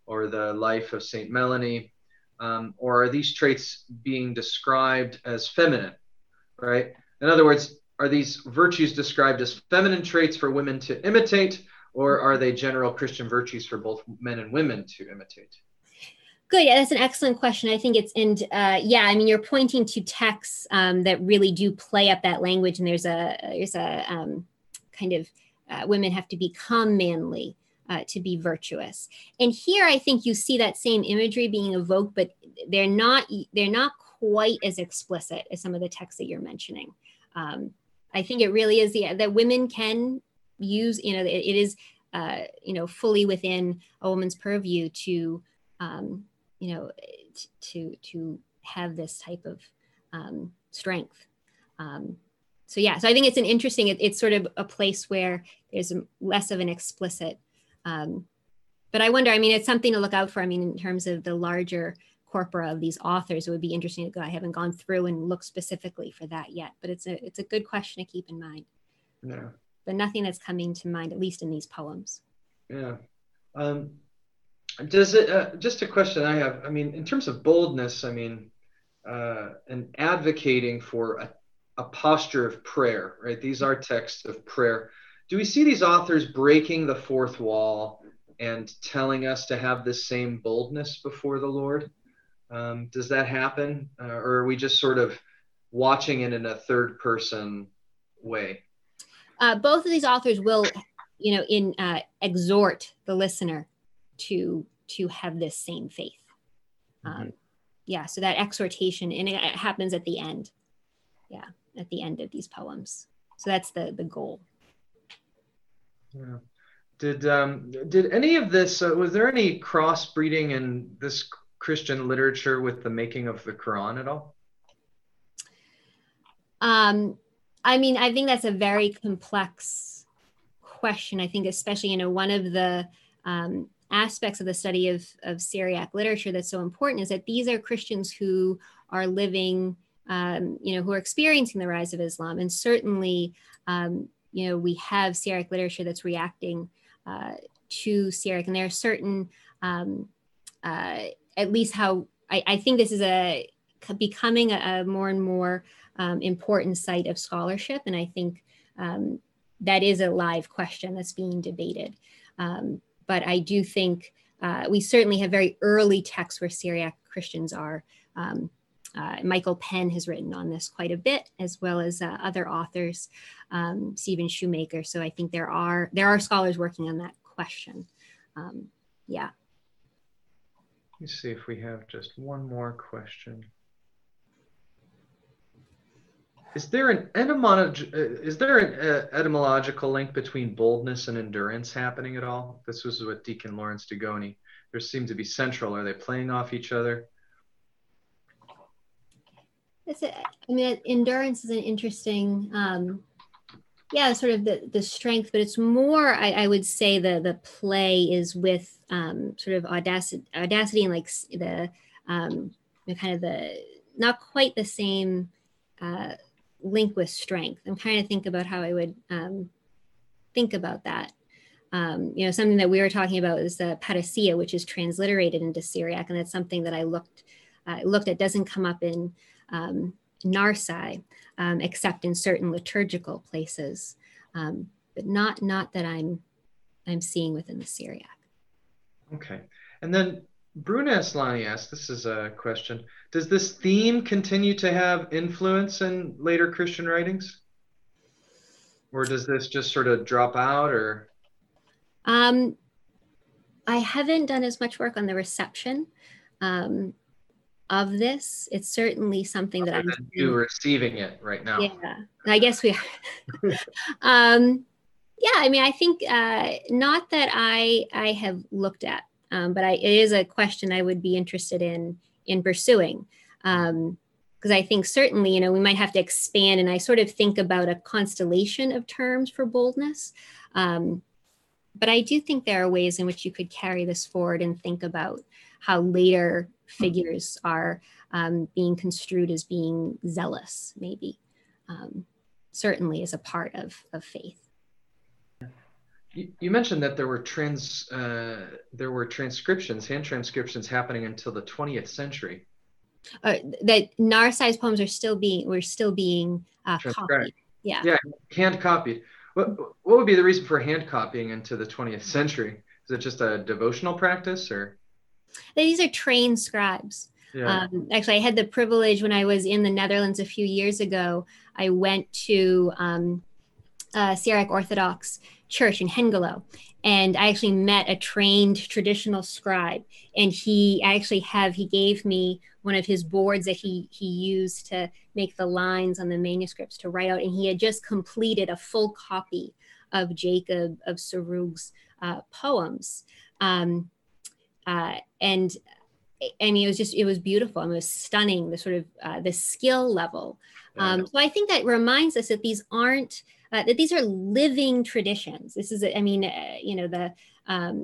or the life of Saint Melanie, um, or are these traits being described as feminine, right? In other words, are these virtues described as feminine traits for women to imitate, or are they general Christian virtues for both men and women to imitate? Good, yeah, that's an excellent question. I think it's, and uh, yeah, I mean, you're pointing to texts um, that really do play up that language, and there's a there's a um, kind of uh, women have to become manly uh, to be virtuous. And here, I think you see that same imagery being evoked, but they're not they're not quite as explicit as some of the texts that you're mentioning. Um, I think it really is the that women can use, you know, it, it is uh, you know fully within a woman's purview to. Um, you know, to to have this type of um, strength. Um, so yeah, so I think it's an interesting, it, it's sort of a place where there's less of an explicit, um, but I wonder, I mean, it's something to look out for. I mean, in terms of the larger corpora of these authors, it would be interesting to go, I haven't gone through and looked specifically for that yet, but it's a it's a good question to keep in mind. Yeah. But nothing that's coming to mind, at least in these poems. Yeah. Um... Does it, uh, just a question I have, I mean, in terms of boldness, I mean, uh, and advocating for a, a posture of prayer, right? These are texts of prayer. Do we see these authors breaking the fourth wall and telling us to have this same boldness before the Lord? Um, does that happen? Uh, or are we just sort of watching it in a third person way? Uh, both of these authors will, you know, in uh, exhort the listener to to have this same faith. Mm-hmm. Um, yeah, so that exhortation, and it, it happens at the end. Yeah, at the end of these poems. So that's the the goal. Yeah. Did um, did any of this? Uh, was there any crossbreeding in this Christian literature with the making of the Quran at all? Um, I mean, I think that's a very complex question. I think, especially, you know, one of the um, aspects of the study of of Syriac literature that's so important is that these are Christians who are living, um, you know, who are experiencing the rise of Islam, and certainly, um, you know, we have Syriac literature that's reacting Uh, to Syriac, and there are certain, um, uh, at least how, I, I think this is a becoming a, a more and more um, important site of scholarship, and I think um, that is a live question that's being debated. Um, but I do think uh, we certainly have very early texts where Syriac Christians are. Um, uh, Michael Penn has written on this quite a bit, as well as uh, other authors, um, Stephen Shoemaker. So I think there are there are scholars working on that question. Um, yeah. Let's see if we have just one more question. Is there an etymology? Is there an etymological link between boldness and endurance happening at all? This was with Deacon Lawrence Dugoni. There seemed to be central. Are they playing off each other? It's a, I mean, endurance is an interesting, um, yeah, sort of the, the strength, but it's more, I, I would say the the play is with um, sort of audacity, audacity and like the, um, the kind of the, not quite the same uh, link with strength. I'm trying to think about how I would um, think about that. Um, you know, something that we were talking about is the parousia, which is transliterated into Syriac. And that's something that I looked, uh, looked at, doesn't come up in Um, Narsai, um, except in certain liturgical places, um, but not not that I'm I'm seeing within the Syriac. Okay, and then Bruna Aslani asks, this is a question: does this theme continue to have influence in later Christian writings, or does this just sort of drop out? Or um, I haven't done as much work on the reception. Um, of this, it's certainly something that I'm you receiving it right now. Yeah, I guess we are. um, yeah, I mean, I think uh, not that I I have looked at, um, but I, it is a question I would be interested in in pursuing. Um, because I think certainly, you know, we might have to expand, and I sort of think about a constellation of terms for boldness. Um, but I do think there are ways in which you could carry this forward and think about how later figures are um, being construed as being zealous, maybe, um, certainly as a part of, of faith. You, you mentioned that there were trans, uh, there were transcriptions, hand transcriptions happening until the twentieth century. Uh, that Narsai's poems are still being, were still being uh, copied. Yeah. Yeah, hand copied. What, what would be the reason for hand copying into the twentieth century? Is it just a devotional practice, or? These are trained scribes. Yeah. Um, actually, I had the privilege when I was in the Netherlands a few years ago, I went to um, a Syriac Orthodox church in Hengelo, and I actually met a trained traditional scribe. And he I actually have, he gave me one of his boards that he he used to make the lines on the manuscripts to write out. And he had just completed a full copy of Jacob of Serugh's uh, poems. Um Uh, and I mean, it was just, it was beautiful. I mean, it was stunning, the sort of, uh, the skill level. Um, yeah. So I think that reminds us that these aren't, uh, that these are living traditions. This is, I mean, uh, you know, the, um,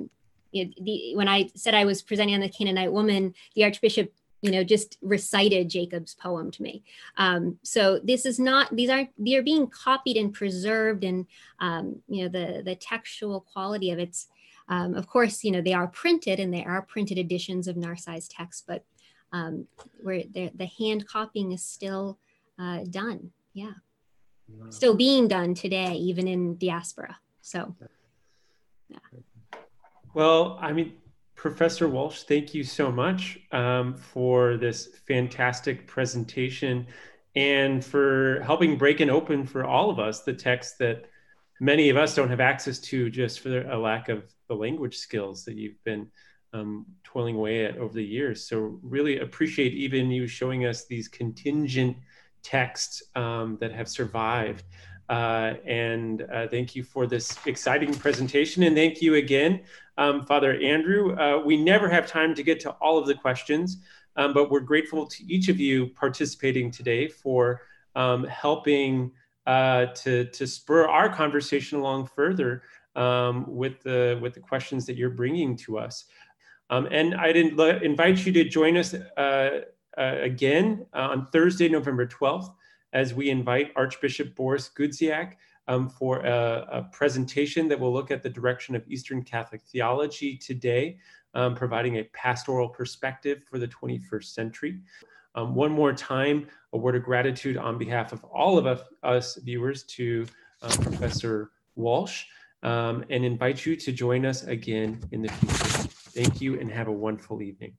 you know, the, when I said I was presenting on the Canaanite woman, the Archbishop, you know, just recited Jacob's poem to me. Um, so this is not, these aren't, they're being copied and preserved, and, um, you know, the, the textual quality of it's, Um, of course, you know, they are printed, and there are printed editions of Narsai's text, but um, where the hand copying is still uh, done. Yeah. Wow. Still being done today, even in diaspora. So, yeah. Well, I mean, Professor Walsh, thank you so much um, for this fantastic presentation, and for helping break and open for all of us the text that many of us don't have access to just for a lack of the language skills that you've been um, toiling away at over the years. So really appreciate even you showing us these contingent texts um, that have survived. Uh, and uh, thank you for this exciting presentation. And thank you again, um, Father Andrew. Uh, we never have time to get to all of the questions, um, but we're grateful to each of you participating today for um, helping uh, to, to spur our conversation along further um, with the, with the questions that you're bringing to us. Um, and I'd inl- invite you to join us uh, uh, again uh, on Thursday, November twelfth, as we invite Archbishop Boris Gudziak um, for a, a presentation that will look at the direction of Eastern Catholic theology today, um, providing a pastoral perspective for the twenty-first century. Um, one more time, a word of gratitude on behalf of all of us viewers to um, Professor Walsh, um, and invite you to join us again in the future. Thank you and have a wonderful evening.